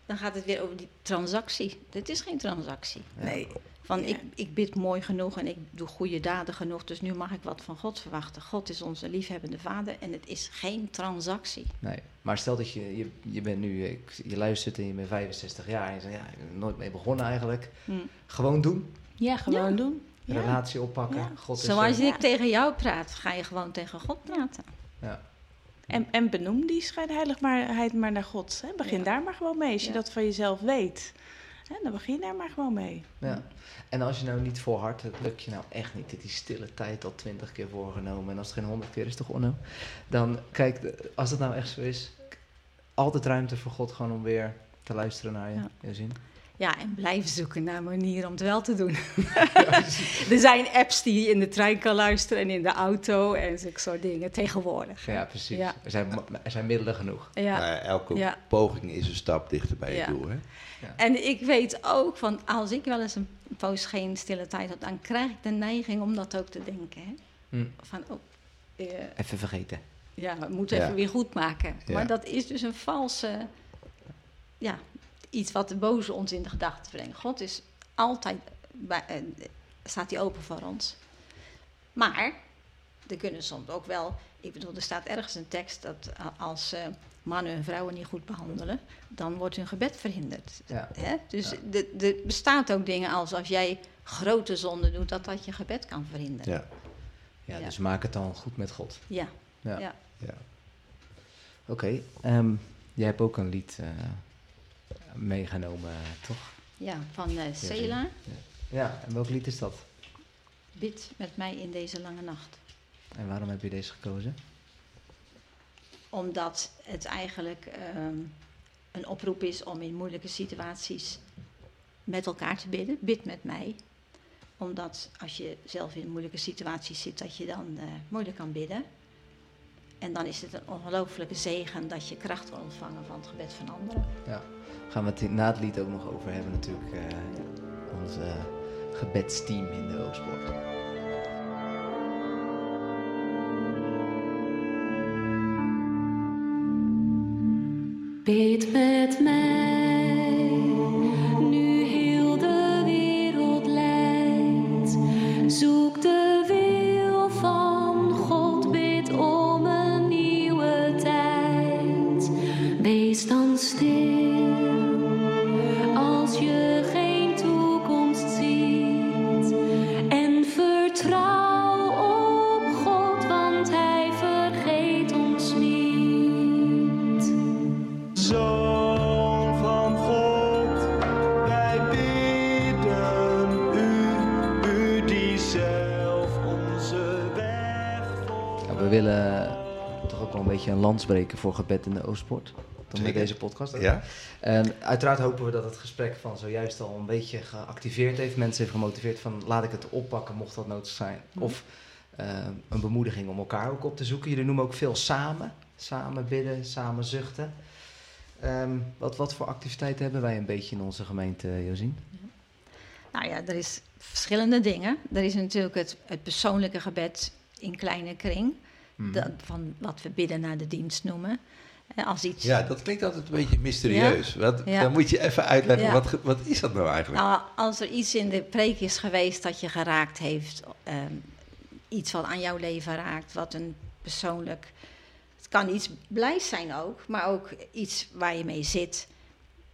Dan gaat het weer over die transactie. Dit is geen transactie. Ja. Nee. Van ja. ik, ik bid mooi genoeg en ik doe goede daden genoeg, dus nu mag ik wat van God verwachten. God is onze liefhebbende vader en het is geen transactie. Nee, maar stel dat je, je, je bent nu, je luistert en je bent vijfenzestig jaar en je zegt, ja, ik ben nooit mee begonnen eigenlijk. Hm. Gewoon doen. Ja, gewoon ja. doen. Ja. Relatie oppakken. Ja. God is zoals ik ja. tegen jou praat, ga je gewoon tegen God praten. Ja. En, en benoem die schijnheiligheid maar naar God. Hè? Begin ja. daar maar gewoon mee, als je ja. dat van jezelf weet. En dan begin daar maar gewoon mee. Ja. En als je nou niet volhardt, dat lukt je nou echt niet. Dit is stille tijd al twintig keer voorgenomen. En als het geen honderd keer is, toch onno? Dan kijk, als dat nou echt zo is, altijd ruimte voor God gewoon om weer te luisteren naar je. Ja, je zin. Ja, en blijf zoeken naar een manier om het wel te doen. Er zijn apps die je in de trein kan luisteren en in de auto en zulke soort dingen tegenwoordig. Ja, precies. Ja. Er, zijn, er zijn middelen genoeg. Ja. Maar elke ja. poging is een stap dichter bij je ja. doel. Hè? Ja. En ik weet ook, van als ik wel eens een poos geen stille tijd had, dan krijg ik de neiging om dat ook te denken. Hè? Hm. Van, oh, uh, even vergeten. Ja, we moeten ja. even weer goed maken. Ja. Maar dat is dus een valse... Ja. Iets wat de boze ons in de gedachten brengt. God is altijd, bij, eh, staat hij open voor ons. Maar, er kunnen soms ook wel... Ik bedoel, er staat ergens een tekst dat als eh, mannen hun vrouwen niet goed behandelen, dan wordt hun gebed verhinderd. Ja. Hè? Dus er ja. bestaat ook dingen als als jij grote zonden doet, dat dat je gebed kan verhinderen. Ja, ja, ja. Dus maak het dan goed met God. Ja. ja. ja. ja. Oké, okay, um, jij hebt ook een lied... Uh, meegenomen, toch? Ja, van uh, Sela. Ja. ja, en welk lied is dat? Bid met mij in deze lange nacht. En waarom heb je deze gekozen? Omdat het eigenlijk um, een oproep is om in moeilijke situaties met elkaar te bidden. Bid met mij. Omdat als je zelf in moeilijke situaties zit, dat je dan uh, moeilijk kan bidden. En dan is het een ongelooflijke zegen dat je kracht wil ontvangen van het gebed van anderen. Ja, gaan we het na het lied ook nog over hebben natuurlijk. Uh, ons uh, gebedsteam in de Oostpoort. Bid met mij, nu heel de wereld lijdt. Zoek de wil van God, bid om. Wees dan stil als je geen toekomst ziet en vertrouw op God, want Hij vergeet ons niet. Zoon van God, wij bidden u, u die zelf onze weg voor. Ja, we willen toch ook wel een beetje een lans breken voor gebed in de Oostpoort. dan Zeker. met deze podcast. Ook. Ja. En uiteraard hopen we dat het gesprek van zojuist al een beetje geactiveerd heeft. Mensen heeft gemotiveerd van laat ik het oppakken mocht dat nodig zijn. Mm. Of uh, een bemoediging om elkaar ook op te zoeken. Jullie noemen ook veel samen. Samen bidden, samen zuchten. Um, wat, wat voor activiteiten hebben wij een beetje in onze gemeente, Josien? Nou ja, er is verschillende dingen. Er is natuurlijk het, het persoonlijke gebed in kleine kring. Mm. Dat, van wat we bidden naar de dienst noemen. Als iets... Ja, dat klinkt altijd een beetje mysterieus. Ja? Want ja. Dan moet je even uitleggen, ja. wat, wat is dat nou eigenlijk? Nou, als er iets in de preek is geweest dat je geraakt heeft. Um, iets wat aan jouw leven raakt, wat een persoonlijk... Het kan iets blijs zijn ook, maar ook iets waar je mee zit.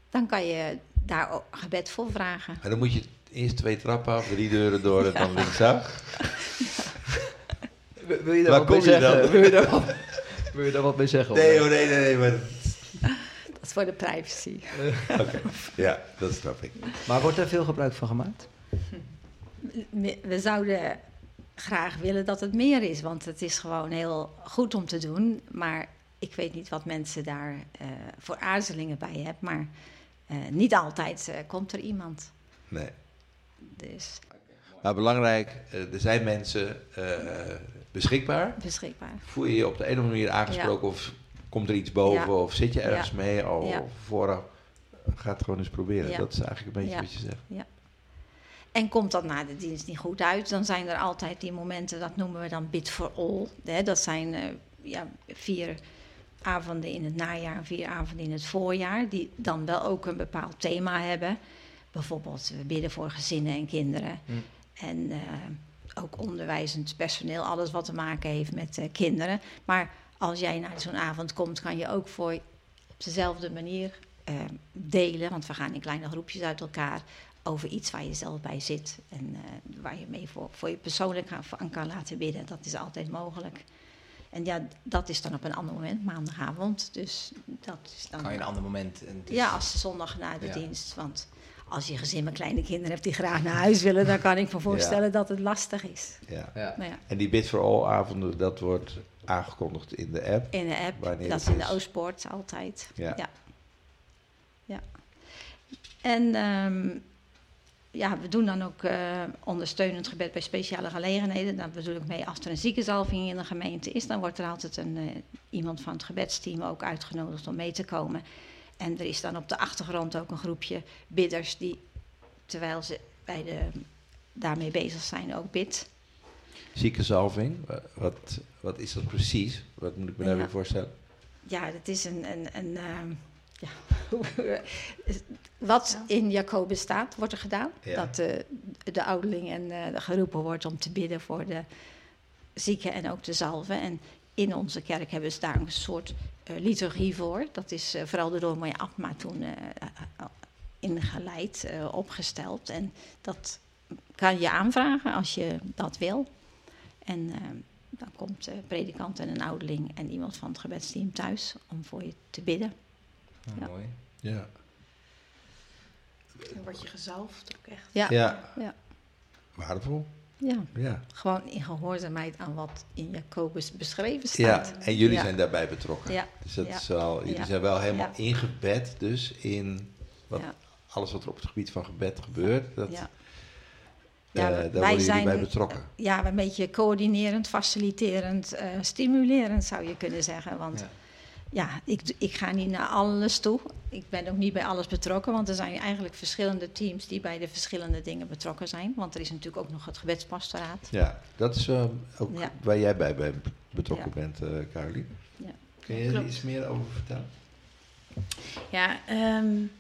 Dan kan je daar gebed voor vragen. En dan moet je... Eerst twee trappen af, drie deuren door en ja. dan linksaf. Ja. Wil je daar wat mee zeggen? Wil je daar wat, wil je daar wat mee zeggen? Nee, oh, nee, nee, nee. Maar... Dat is voor de privacy. Oké, okay. Ja, dat snap ik. Maar wordt er veel gebruik van gemaakt? We, we zouden graag willen dat het meer is, want het is gewoon heel goed om te doen. Maar ik weet niet wat mensen daar uh, voor aarzelingen bij hebben. Maar uh, niet altijd uh, komt er iemand. Nee. Dus. Maar belangrijk, er zijn mensen uh, beschikbaar. Beschikbaar. Voel je je op de een of andere manier aangesproken, ja. of komt er iets boven, ja. of zit je ergens ja. mee al ja. vooraf? Ga het gewoon eens proberen. Ja. Dat is eigenlijk een beetje ja. wat je zegt. Ja. En komt dat na de dienst niet goed uit, dan zijn er altijd die momenten, dat noemen we dan bid for all. Hè? Dat zijn uh, ja, vier avonden in het najaar en vier avonden in het voorjaar, die dan wel ook een bepaald thema hebben. Bijvoorbeeld, we bidden voor gezinnen en kinderen. Mm. En uh, ook onderwijzend personeel, alles wat te maken heeft met uh, kinderen. Maar als jij naar zo'n avond komt, kan je ook voor op dezelfde manier uh, delen. Want we gaan in kleine groepjes uit elkaar over iets waar je zelf bij zit. En uh, waar je mee voor, voor je persoonlijk aan kan laten bidden. Dat is altijd mogelijk. En ja, dat is dan op een ander moment, maandagavond. Dus dat is dan... Kan je een ander moment... En dus... Ja, als zondag na de ja. dienst, want... Als je gezin met kleine kinderen hebt die graag naar huis willen... dan kan ik me voorstellen ja. dat het lastig is. Ja. Ja. Ja. En die Bid for All avonden, dat wordt aangekondigd in de app? In de app, dat is in de Oostpoort altijd. Ja. Ja. Ja. En um, ja, we doen dan ook uh, ondersteunend gebed bij speciale gelegenheden. Daar bedoel ik mee, als er een ziekenzalving in de gemeente is... dan wordt er altijd een, uh, iemand van het gebedsteam ook uitgenodigd om mee te komen... En er is dan op de achtergrond ook een groepje bidders die, terwijl ze bij de, daarmee bezig zijn, ook bidt. Ziekenzalving, wat, wat is dat precies? Wat moet ik me daar ja. weer voorstellen? Ja, dat is een... een, een uh, ja. wat in Jacobus staat, wordt er gedaan. Ja. Dat uh, de ouderling en, uh, geroepen wordt om te bidden voor de zieken en ook te zalven. En in onze kerk hebben ze daar een soort... Uh, liturgie voor. Dat is uh, vooral door dominee Abma toen uh, uh, ingeleid, uh, opgesteld. En dat kan je aanvragen als je dat wil. En uh, dan komt de predikant en een ouderling en iemand van het gebedsteam thuis om voor je te bidden. Oh, ja. Mooi. Ja. Dan word je gezalfd ook echt. Ja. Ja. Ja. Waardevol. Ja. Ja, gewoon in gehoorzaamheid aan wat in Jacobus beschreven staat. Ja, en jullie ja. zijn daarbij betrokken. Ja. Dus dat ja. is al, jullie ja. zijn wel helemaal ja. ingebed dus in wat, ja. alles wat er op het gebied van gebed gebeurt. Dat, ja. Ja, uh, daar wij worden zijn, jullie bij betrokken. Ja, een beetje coördinerend, faciliterend, uh, stimulerend zou je kunnen zeggen. Want ja, ja ik, ik ga niet naar alles toe. Ik ben ook niet bij alles betrokken, want er zijn eigenlijk verschillende teams die bij de verschillende dingen betrokken zijn. Want er is natuurlijk ook nog het gebedspastoraat. Ja, dat is uh, ook ja. waar jij bij, bij betrokken ja. bent, uh, Caroline. Ja. Kun je er iets meer over vertellen? Ja, um,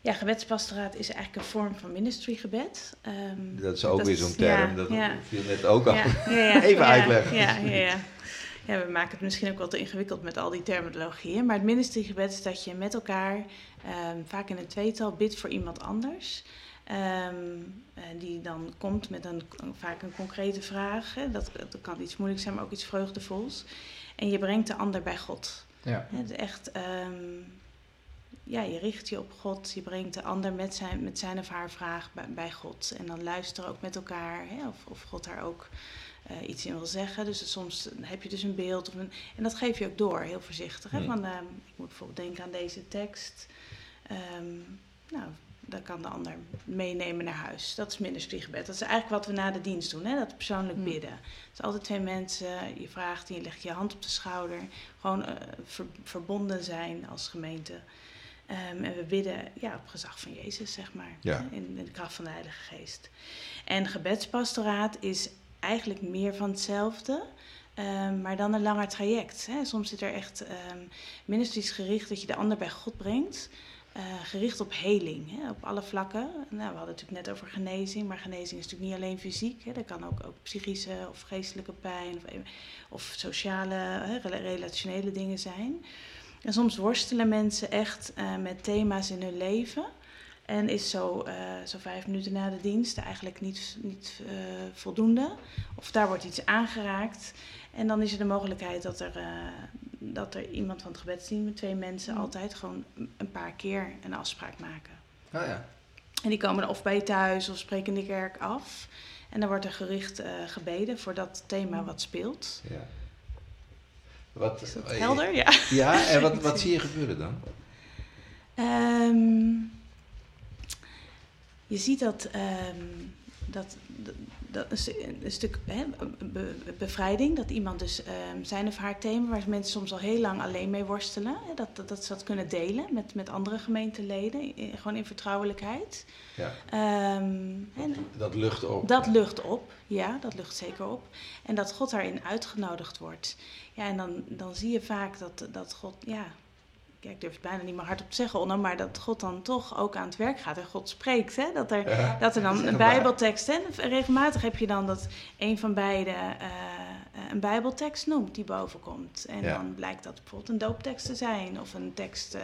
ja, gebedspastoraat is eigenlijk een vorm van ministry gebed. Um, dat is ook dat weer zo'n term, ja, dat ja. viel net ook al. Ja, ja, ja, even ja, uitleggen. Ja, ja, ja. Ja, we maken het misschien ook wel te ingewikkeld met al die terminologieën. Maar het ministeriegebed is dat je met elkaar, um, vaak in een tweetal, bidt voor iemand anders. Um, die dan komt met een, vaak een concrete vraag. Hè. Dat, dat kan iets moeilijks zijn, maar ook iets vreugdevols. En je brengt de ander bij God. Ja. Het is echt, um, ja, je richt je op God. Je brengt de ander met zijn, met zijn of haar vraag bij, bij God. En dan luisteren ook met elkaar. Hè, of, of God daar ook... uh, iets in wil zeggen. Dus soms heb je dus een beeld. Of een, en dat geef je ook door, heel voorzichtig. Hè? Mm. Van, uh, ik moet bijvoorbeeld denken aan deze tekst. Um, nou, dan kan de ander meenemen naar huis. Dat is middagsgebed. Dat is eigenlijk wat we na de dienst doen, hè? Dat persoonlijk mm. bidden. Het is altijd twee mensen, je vraagt en je legt je hand op de schouder. Gewoon uh, ver, verbonden zijn als gemeente. Um, en we bidden ja, op gezag van Jezus, zeg maar. Ja. In, in de kracht van de Heilige Geest. En gebedspastoraat is eigenlijk meer van hetzelfde. Um, maar dan een langer traject. Hè? Soms zit er echt um, ministries gericht dat je de ander bij God brengt. Uh, gericht op heling, hè, op alle vlakken. Nou, we hadden het natuurlijk net over genezing, maar genezing is natuurlijk niet alleen fysiek. Hè. Dat kan ook, ook psychische of geestelijke pijn of, of sociale, hè, relationele dingen zijn. En soms worstelen mensen echt uh, met thema's in hun leven. En is zo, uh, zo vijf minuten na de dienst eigenlijk niet, niet uh, voldoende. Of daar wordt iets aangeraakt. En dan is er de mogelijkheid dat er... Uh, dat er iemand van het gebedsteam met twee mensen altijd gewoon een paar keer een afspraak maken. Oh ja. En die komen er of bij je thuis of spreken in de kerk af. En dan wordt er gericht uh, gebeden voor dat thema wat speelt. Ja. Wat, is dat helder? Ja. Ja, en wat, wat zie je gebeuren dan? Um, je ziet dat... Um, Dat, dat, dat een, een stuk hè, be, bevrijding, dat iemand dus um, zijn of haar thema, waar mensen soms al heel lang alleen mee worstelen, hè, dat, dat, dat ze dat kunnen delen met, met andere gemeenteleden, in, gewoon in vertrouwelijkheid. Ja. Um, dat, en, dat lucht op. Dat lucht op, ja, dat lucht zeker op. En dat God daarin uitgenodigd wordt. Ja, en dan, dan zie je vaak dat, dat God, ja... Ja, ik durf het bijna niet meer hardop te zeggen, Onno, maar dat God dan toch ook aan het werk gaat en God spreekt. Hè? Dat, er, ja, dat er dan een bijbeltekst... En regelmatig heb je dan dat een van beiden uh, een bijbeltekst noemt die boven komt. En ja. dan blijkt dat bijvoorbeeld een dooptekst te zijn of een tekst uh,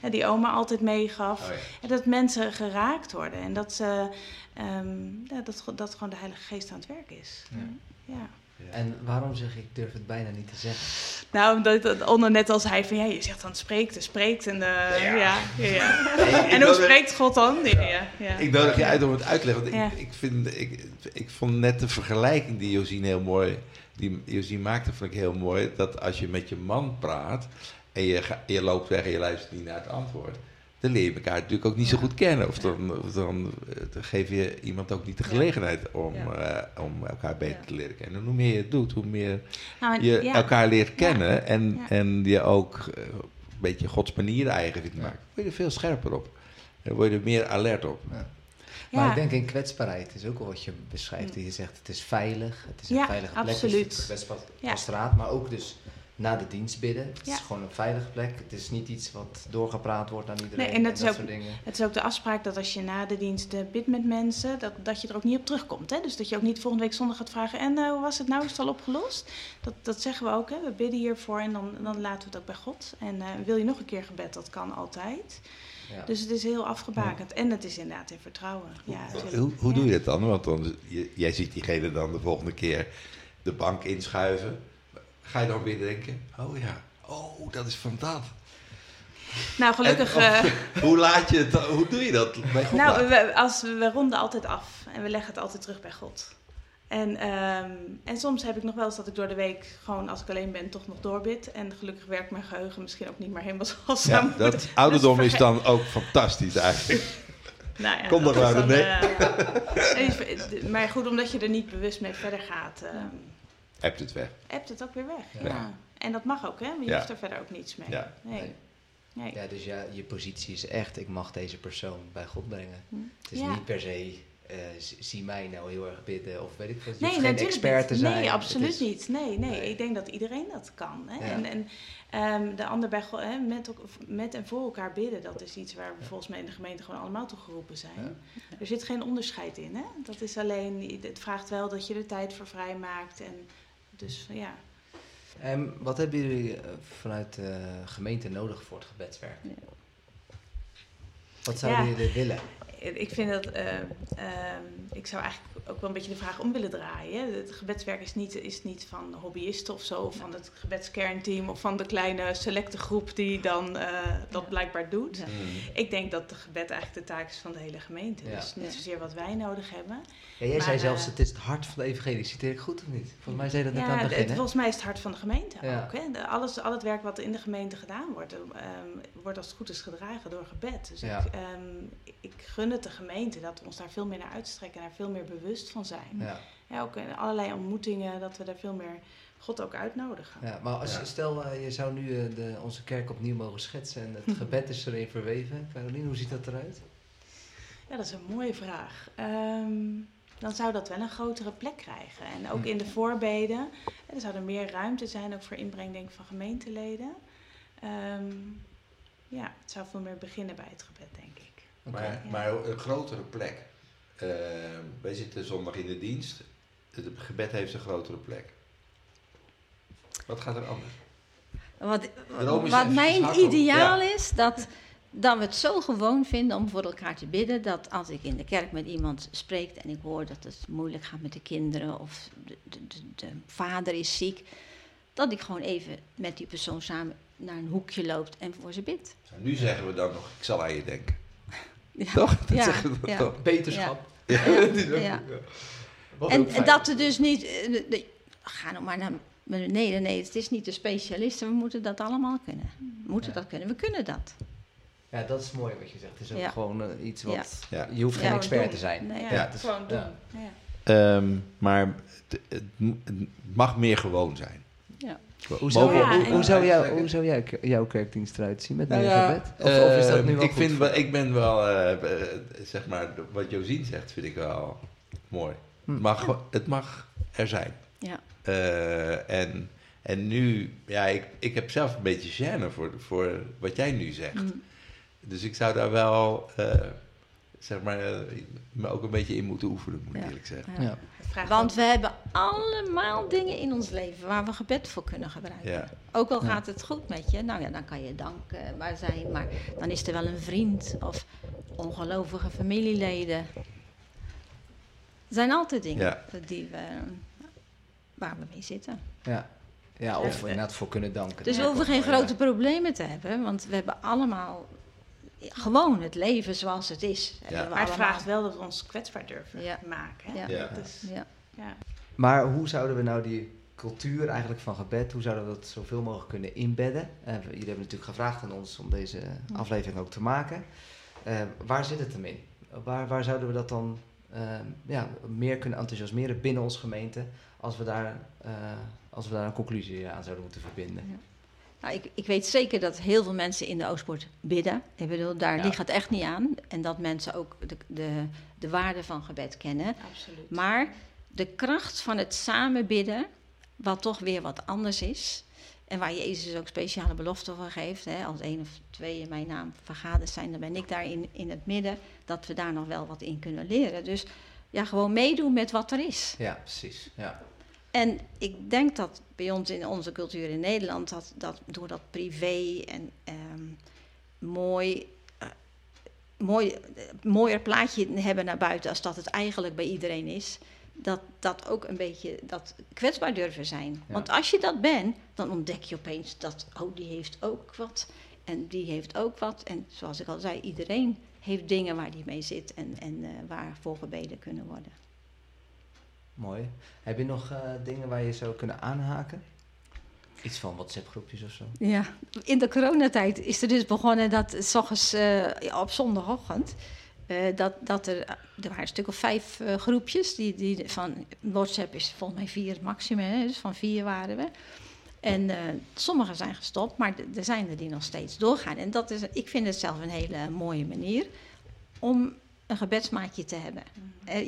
hm. die oma altijd meegaf. Oh, ja. En dat mensen geraakt worden en dat, ze, um, ja, dat, dat gewoon de Heilige Geest aan het werk is. Ja. ja. Ja. En waarom zeg ik, ik durf het bijna niet te zeggen? Nou, omdat Onno net als hij van, ja, je zegt dan spreekt en spreekt en de, ja. Ja, ja, ja. En, en hoe spreekt God dan? Ja. Ja, ja. Ik nodig je uit om het uit te leggen, want ja. ik, ik, vind, ik, ik vond net de vergelijking die Josien heel mooi, die Josien maakte, vond ik heel mooi, dat als je met je man praat en je, je loopt weg en je luistert niet naar het antwoord, dan leer je elkaar natuurlijk ook niet ja. zo goed kennen. Of dan, of dan, dan geef je iemand ook niet de gelegenheid om, ja. uh, om elkaar beter ja. te leren kennen. En hoe meer je het doet, hoe meer nou, en, je ja. elkaar leert kennen. Ja. En, ja. en je ook uh, een beetje Gods manier eigen vindt maken. Dan word je er veel scherper op. Dan word je er meer alert op. Ja. Ja. Maar ik denk in kwetsbaarheid is ook al wat je beschrijft. Je zegt het is veilig. Het is een ja, veilige plek. Absoluut. Dus kwetsbaarheid, ja. Maar ook dus... Na de dienst bidden. Het ja. is gewoon een veilige plek. Het is niet iets wat doorgepraat wordt aan iedereen. Nee, en dat, en dat ook, soort dingen. Het is ook de afspraak dat als je na de dienst uh, bidt met mensen, dat, dat je er ook niet op terugkomt. Hè? Dus dat je ook niet volgende week zondag gaat vragen, en uh, hoe was het nou? Is het al opgelost? Dat, dat zeggen we ook. Hè? We bidden hiervoor en dan, dan laten we het ook bij God. En uh, wil je nog een keer gebed? Dat kan altijd. Ja. Dus het is heel afgebakend. Ja. En het is inderdaad in vertrouwen. Ja, hoe hoe, hoe ja. doe je dat dan? Want dan, je, jij ziet diegene dan de volgende keer de bank inschuiven. Ga je dan weer denken, oh ja, oh, dat is van dat. Nou, gelukkig... En, of, uh, hoe laat je het, hoe doe je dat bij God? Nou, we, als, we ronden altijd af en we leggen het altijd terug bij God. En, um, en soms heb ik nog wel eens dat ik door de week gewoon, als ik alleen ben, toch nog doorbid. En gelukkig werkt mijn geheugen misschien ook niet meer helemaal zoals... Ja, dat moeten. Ouderdom dus is dan ook fantastisch eigenlijk. Nou ja, kom er maar mee. Uh, ja. Maar goed, omdat je er niet bewust mee verder gaat... Uh, Appt het weg. Appt het ook weer weg, ja. ja. En dat mag ook, hè? Maar je ja. hoeft er verder ook niets mee. Ja. Nee. Nee. Nee. Ja, dus ja, je positie is echt, ik mag deze persoon bij God brengen. Hm. Het is ja. niet per se, uh, zie mij nou heel erg bidden of weet ik wat. Je nee, hoeft geen expert niet. te zijn. Nee, absoluut is, niet. Nee, nee, nee, ik denk dat iedereen dat kan. Hè? Ja. En, en um, de ander bij God, hè, met, met en voor elkaar bidden, dat is iets waar we ja. volgens mij in de gemeente gewoon allemaal toe geroepen zijn. Ja. Er zit geen onderscheid in, hè? Dat is alleen, het vraagt wel dat je er tijd voor vrij maakt en... Dus ja. En wat hebben jullie vanuit de gemeente nodig voor het gebedswerk? Ja. Wat zouden ja. jullie willen? ik vind dat, uh, uh, ik zou eigenlijk ook wel een beetje de vraag om willen draaien. Het gebedswerk is niet, is niet van hobbyisten of zo, of ja. van het gebedskernteam of van de kleine selecte groep die dan uh, dat ja. blijkbaar doet. Ja. Ik denk dat het gebed eigenlijk de taak is van de hele gemeente. Ja. Dus niet zozeer wat wij nodig hebben. Ja, jij maar, zei zelfs, het is het hart van de evangelie. Citeer ik goed of niet? Volgens mij zei je dat net ja, aan het begin. Het, volgens mij is het hart van de gemeente ja. ook. Hè? De, alles, al het werk wat in de gemeente gedaan wordt, um, wordt als het goed is gedragen door gebed. Dus ja. ik, um, ik gun het de gemeente dat we ons daar veel meer naar uitstrekken en daar veel meer bewust van zijn. Ja. Ja, ook in allerlei ontmoetingen, dat we daar veel meer God ook uitnodigen. Ja, maar als, ja. stel, uh, je zou nu uh, de, onze kerk opnieuw mogen schetsen en het gebed is erin verweven. Caroline, hoe ziet dat eruit? Ja, dat is een mooie vraag. Um, dan zou dat wel een grotere plek krijgen. En ook in de voorbeden, er zou er meer ruimte zijn, ook voor inbreng denk ik, van gemeenteleden. Um, ja, het zou veel meer beginnen bij het gebed, denk ik. Okay, maar, ja. maar een grotere plek. Uh, wij zitten zondag in de dienst. Het gebed heeft een grotere plek. Wat gaat er anders? Wat, wat, wat mijn ideaal ja. is, dat... dat we het zo gewoon vinden om voor elkaar te bidden, dat als ik in de kerk met iemand spreek en ik hoor dat het moeilijk gaat met de kinderen of de, de, de, de vader is ziek, dat ik gewoon even met die persoon samen naar een hoekje loop en voor ze bid. Nou, nu zeggen we dan nog, ik zal aan je denken. Ja, toch? Dat ja, zeggen we ja, toch? Beterschap. Ja, ja, ja, ja. En, en dat er dus niet... Uh, de, ga nou maar naar... Nee, nee, nee, het is niet de specialisten, we moeten dat allemaal kunnen. We moeten ja. dat kunnen, we kunnen dat. Ja, dat is mooi wat je zegt. Het is ook ja. gewoon uh, iets wat... Ja. Je hoeft geen ja, expert doen. te zijn. Nee, ja, ja, het is, gewoon doen. Ja. Ja. Um, maar het, het mag meer gewoon zijn. Ja. Hoe zou, ja, hoe, hoe zou, jou, hoe zou jou, jouw kerkdienst eruit zien met nou meer ja, gebed? Of, uh, of is dat nu wel ik, goed? Vind wel, ik ben wel... Uh, zeg maar, wat Josien zegt vind ik wel mooi. Hm. Mag, ja. Het mag er zijn. Ja. Uh, en, en nu... Ja, ik, ik heb zelf een beetje gêne voor, voor wat jij nu zegt. Hm. Dus ik zou daar wel, uh, zeg maar, uh, me ook een beetje in moeten oefenen, moet ik ja. eerlijk zeggen. Ja. Ja. Want we hebben allemaal dingen in ons leven waar we gebed voor kunnen gebruiken. Ja. Ook al ja. gaat het goed met je, nou ja, dan kan je dankbaar zijn, maar dan is er wel een vriend of ongelovige familieleden. Er zijn altijd dingen ja. die we, waar we mee zitten. Ja. Ja, of we inderdaad voor kunnen danken. Dus we hoeven geen grote problemen te hebben, want we hebben allemaal... Gewoon het leven zoals het is. Ja. Maar het vraagt wel dat we ons kwetsbaar durven ja. maken. Hè? Ja. Ja. Dus, ja. Ja. Maar hoe zouden we nou die cultuur eigenlijk van gebed... hoe zouden we dat zoveel mogelijk kunnen inbedden? Uh, jullie hebben natuurlijk gevraagd aan ons om deze aflevering ook te maken. Uh, waar zit het hem in? Waar, waar zouden we dat dan uh, ja, meer kunnen enthousiasmeren binnen onze gemeente... als we daar, uh, als we daar een conclusie aan zouden moeten verbinden? Ja. Nou, ik, ik weet zeker dat heel veel mensen in de Oostpoort bidden. Ik bedoel, daar ja. ligt het echt niet aan. En dat mensen ook de, de, de waarde van gebed kennen. Absoluut. Maar de kracht van het samen bidden, wat toch weer wat anders is... en waar Jezus ook speciale beloften voor geeft... Hè, als één of twee in mijn naam vergaderd zijn, dan ben ik daar in, in het midden... dat we daar nog wel wat in kunnen leren. Dus ja, gewoon meedoen met wat er is. Ja, precies, ja. En ik denk dat bij ons in onze cultuur in Nederland... dat, dat door dat privé en um, mooi, uh, mooi, uh, mooier plaatje hebben naar buiten... als dat het eigenlijk bij iedereen is... dat dat ook een beetje dat kwetsbaar durven zijn. Ja. Want als je dat bent, dan ontdek je opeens dat... oh, die heeft ook wat en die heeft ook wat. En zoals ik al zei, iedereen heeft dingen waar die mee zit... en, en uh, waar voor gebeden kunnen worden. Mooi. Heb je nog uh, dingen waar je zou kunnen aanhaken? Iets van WhatsApp-groepjes of zo? Ja, in de coronatijd is er dus begonnen dat 's ochtends, uh, op zondagochtend... Uh, dat, dat er, er waren een stuk of vijf uh, groepjes. Die, die van WhatsApp is volgens mij vier het maximum, hè, dus van vier waren we. En uh, sommigen zijn gestopt, maar er zijn er die nog steeds doorgaan. En dat is, ik vind het zelf een hele mooie manier om... een gebedsmaatje te hebben.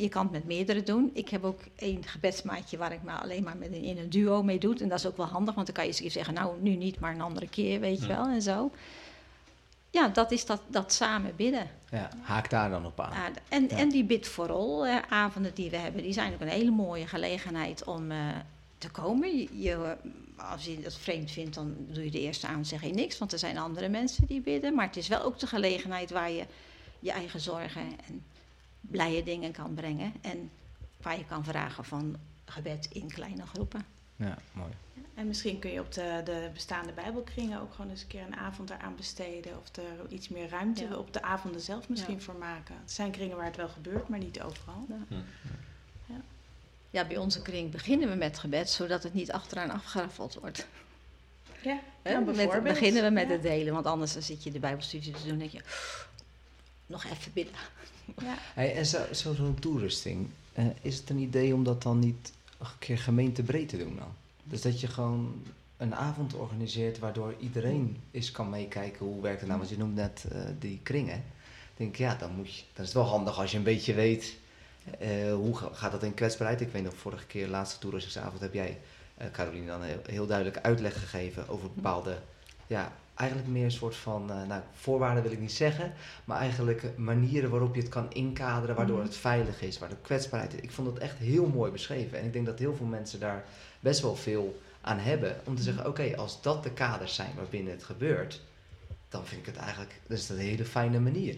Je kan het met meerdere doen. Ik heb ook één gebedsmaatje waar ik maar alleen maar met een, in een duo mee doe. En dat is ook wel handig, want dan kan je eens zeggen... nou, nu niet, maar een andere keer, weet ja. je wel, en zo. Ja, dat is dat, dat samen bidden. Ja, haak daar dan op aan. Ja, en, ja. en die bid vooral eh, avonden die we hebben... die zijn ook een hele mooie gelegenheid om eh, te komen. Je, je, als je dat vreemd vindt, dan doe je de eerste avond zeg je niks... want er zijn andere mensen die bidden. Maar het is wel ook de gelegenheid waar je... je eigen zorgen en blije dingen kan brengen. En waar je kan vragen van gebed in kleine groepen. Ja, mooi. En misschien kun je op de, de bestaande Bijbelkringen ook gewoon eens een keer een avond eraan besteden. Of er iets meer ruimte ja. op de avonden zelf misschien ja. voor maken. Het zijn kringen waar het wel gebeurt, maar niet overal. Ja. Ja. Ja. ja, bij onze kring beginnen we met gebed, zodat het niet achteraan afgeraffeld wordt. Ja, ja met, beginnen we met ja. het delen, want anders dan zit je de Bijbelstudie te doen en denk je, nog even bidden. Ja. Hey, en zo, zo, zo'n toerusting, uh, is het een idee om dat dan niet een keer gemeentebreed te doen dan? Dus dat je gewoon een avond organiseert waardoor iedereen eens kan meekijken hoe werkt het nou, want je noemt net uh, die kringen. Ik denk, ja, dan, moet je, dan is het wel handig als je een beetje weet uh, hoe gaat dat in kwetsbaarheid. Ik weet nog, vorige keer, laatste toerustingsavond, heb jij, uh, Caroline, dan heel, heel duidelijk uitleg gegeven over bepaalde, ja, eigenlijk meer een soort van, uh, nou, voorwaarden wil ik niet zeggen, maar eigenlijk manieren waarop je het kan inkaderen, waardoor het veilig is, waardoor kwetsbaarheid is. Ik vond dat echt heel mooi beschreven en ik denk dat heel veel mensen daar best wel veel aan hebben om te zeggen, oké, okay, als dat de kaders zijn waarbinnen het gebeurt, dan vind ik het eigenlijk, dat is dat een hele fijne manier.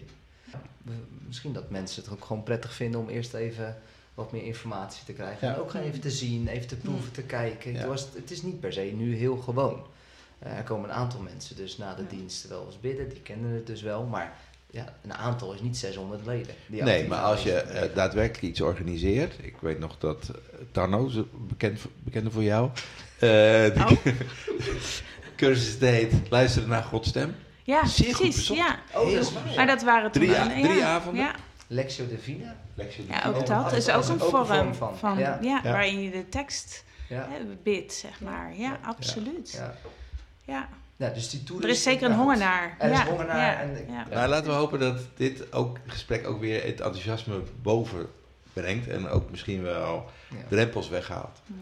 Misschien dat mensen het ook gewoon prettig vinden om eerst even wat meer informatie te krijgen. Ja. En ook gewoon even te zien, even te proeven, te kijken. Ja. Het is niet per se nu heel gewoon. Er komen een aantal mensen dus na de ja. dienst wel eens bidden, die kennen het dus wel, maar ja, een aantal is niet zeshonderd leden. Die nee, maar als je uh, daadwerkelijk iets organiseert, ik weet nog dat uh, Tarno, bekend, bekende voor jou, uh, oh. de cursus deed luisteren naar Gods stem. Ja, zeer precies. Goed ja. Oh, dat is waar. Maar dat waren toen drie, a- drie ja. avonden. Ja. Lectio Divina. Lectio Divina. Ja, ook dat. Dat is ook een vorm van, van ja. Ja, ja. waarin je de tekst ja. hè, bidt, zeg maar. Ja, ja. absoluut. Ja. Ja. Ja. Ja, dus die toeristen, er is zeker een honger naar. Er is ja. honger naar. Ja. En ik, ja. Maar laten we hopen dat dit ook, gesprek ook weer het enthousiasme boven brengt. En ook misschien wel ja. drempels weghaalt. Ja.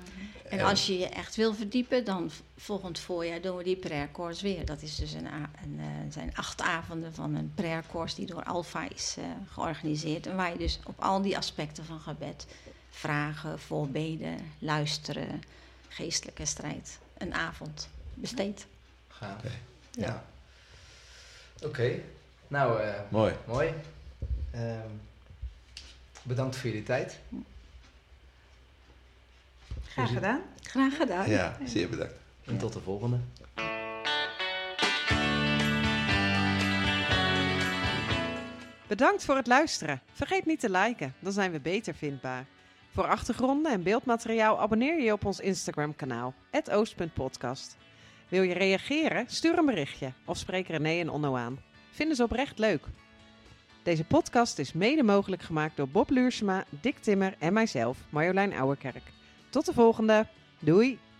En, en als je je echt wil verdiepen, dan volgend voorjaar doen we die prayercourse weer. Dat is dus een, een, een, zijn acht avonden van een prayercourse die door Alpha is uh, georganiseerd. En waar je dus op al die aspecten van gebed, vragen, voorbeden, luisteren, geestelijke strijd, een avond besteedt. Gaaf. Okay. Ja. ja. Oké. Okay. Nou, uh, mooi. mooi. Uh, bedankt voor jullie tijd. Graag gedaan. Graag gedaan. Ja, zeer bedankt. En ja. tot de volgende. Bedankt voor het luisteren. Vergeet niet te liken, dan zijn we beter vindbaar. Voor achtergronden en beeldmateriaal abonneer je op ons Instagram-kanaal, at oost punt podcast. Wil je reageren? Stuur een berichtje of spreek René en Onno aan. Vinden ze oprecht leuk. Deze podcast is mede mogelijk gemaakt door Bob Luursema, Dick Timmer en mijzelf, Marjolein Ouwerkerk. Tot de volgende. Doei!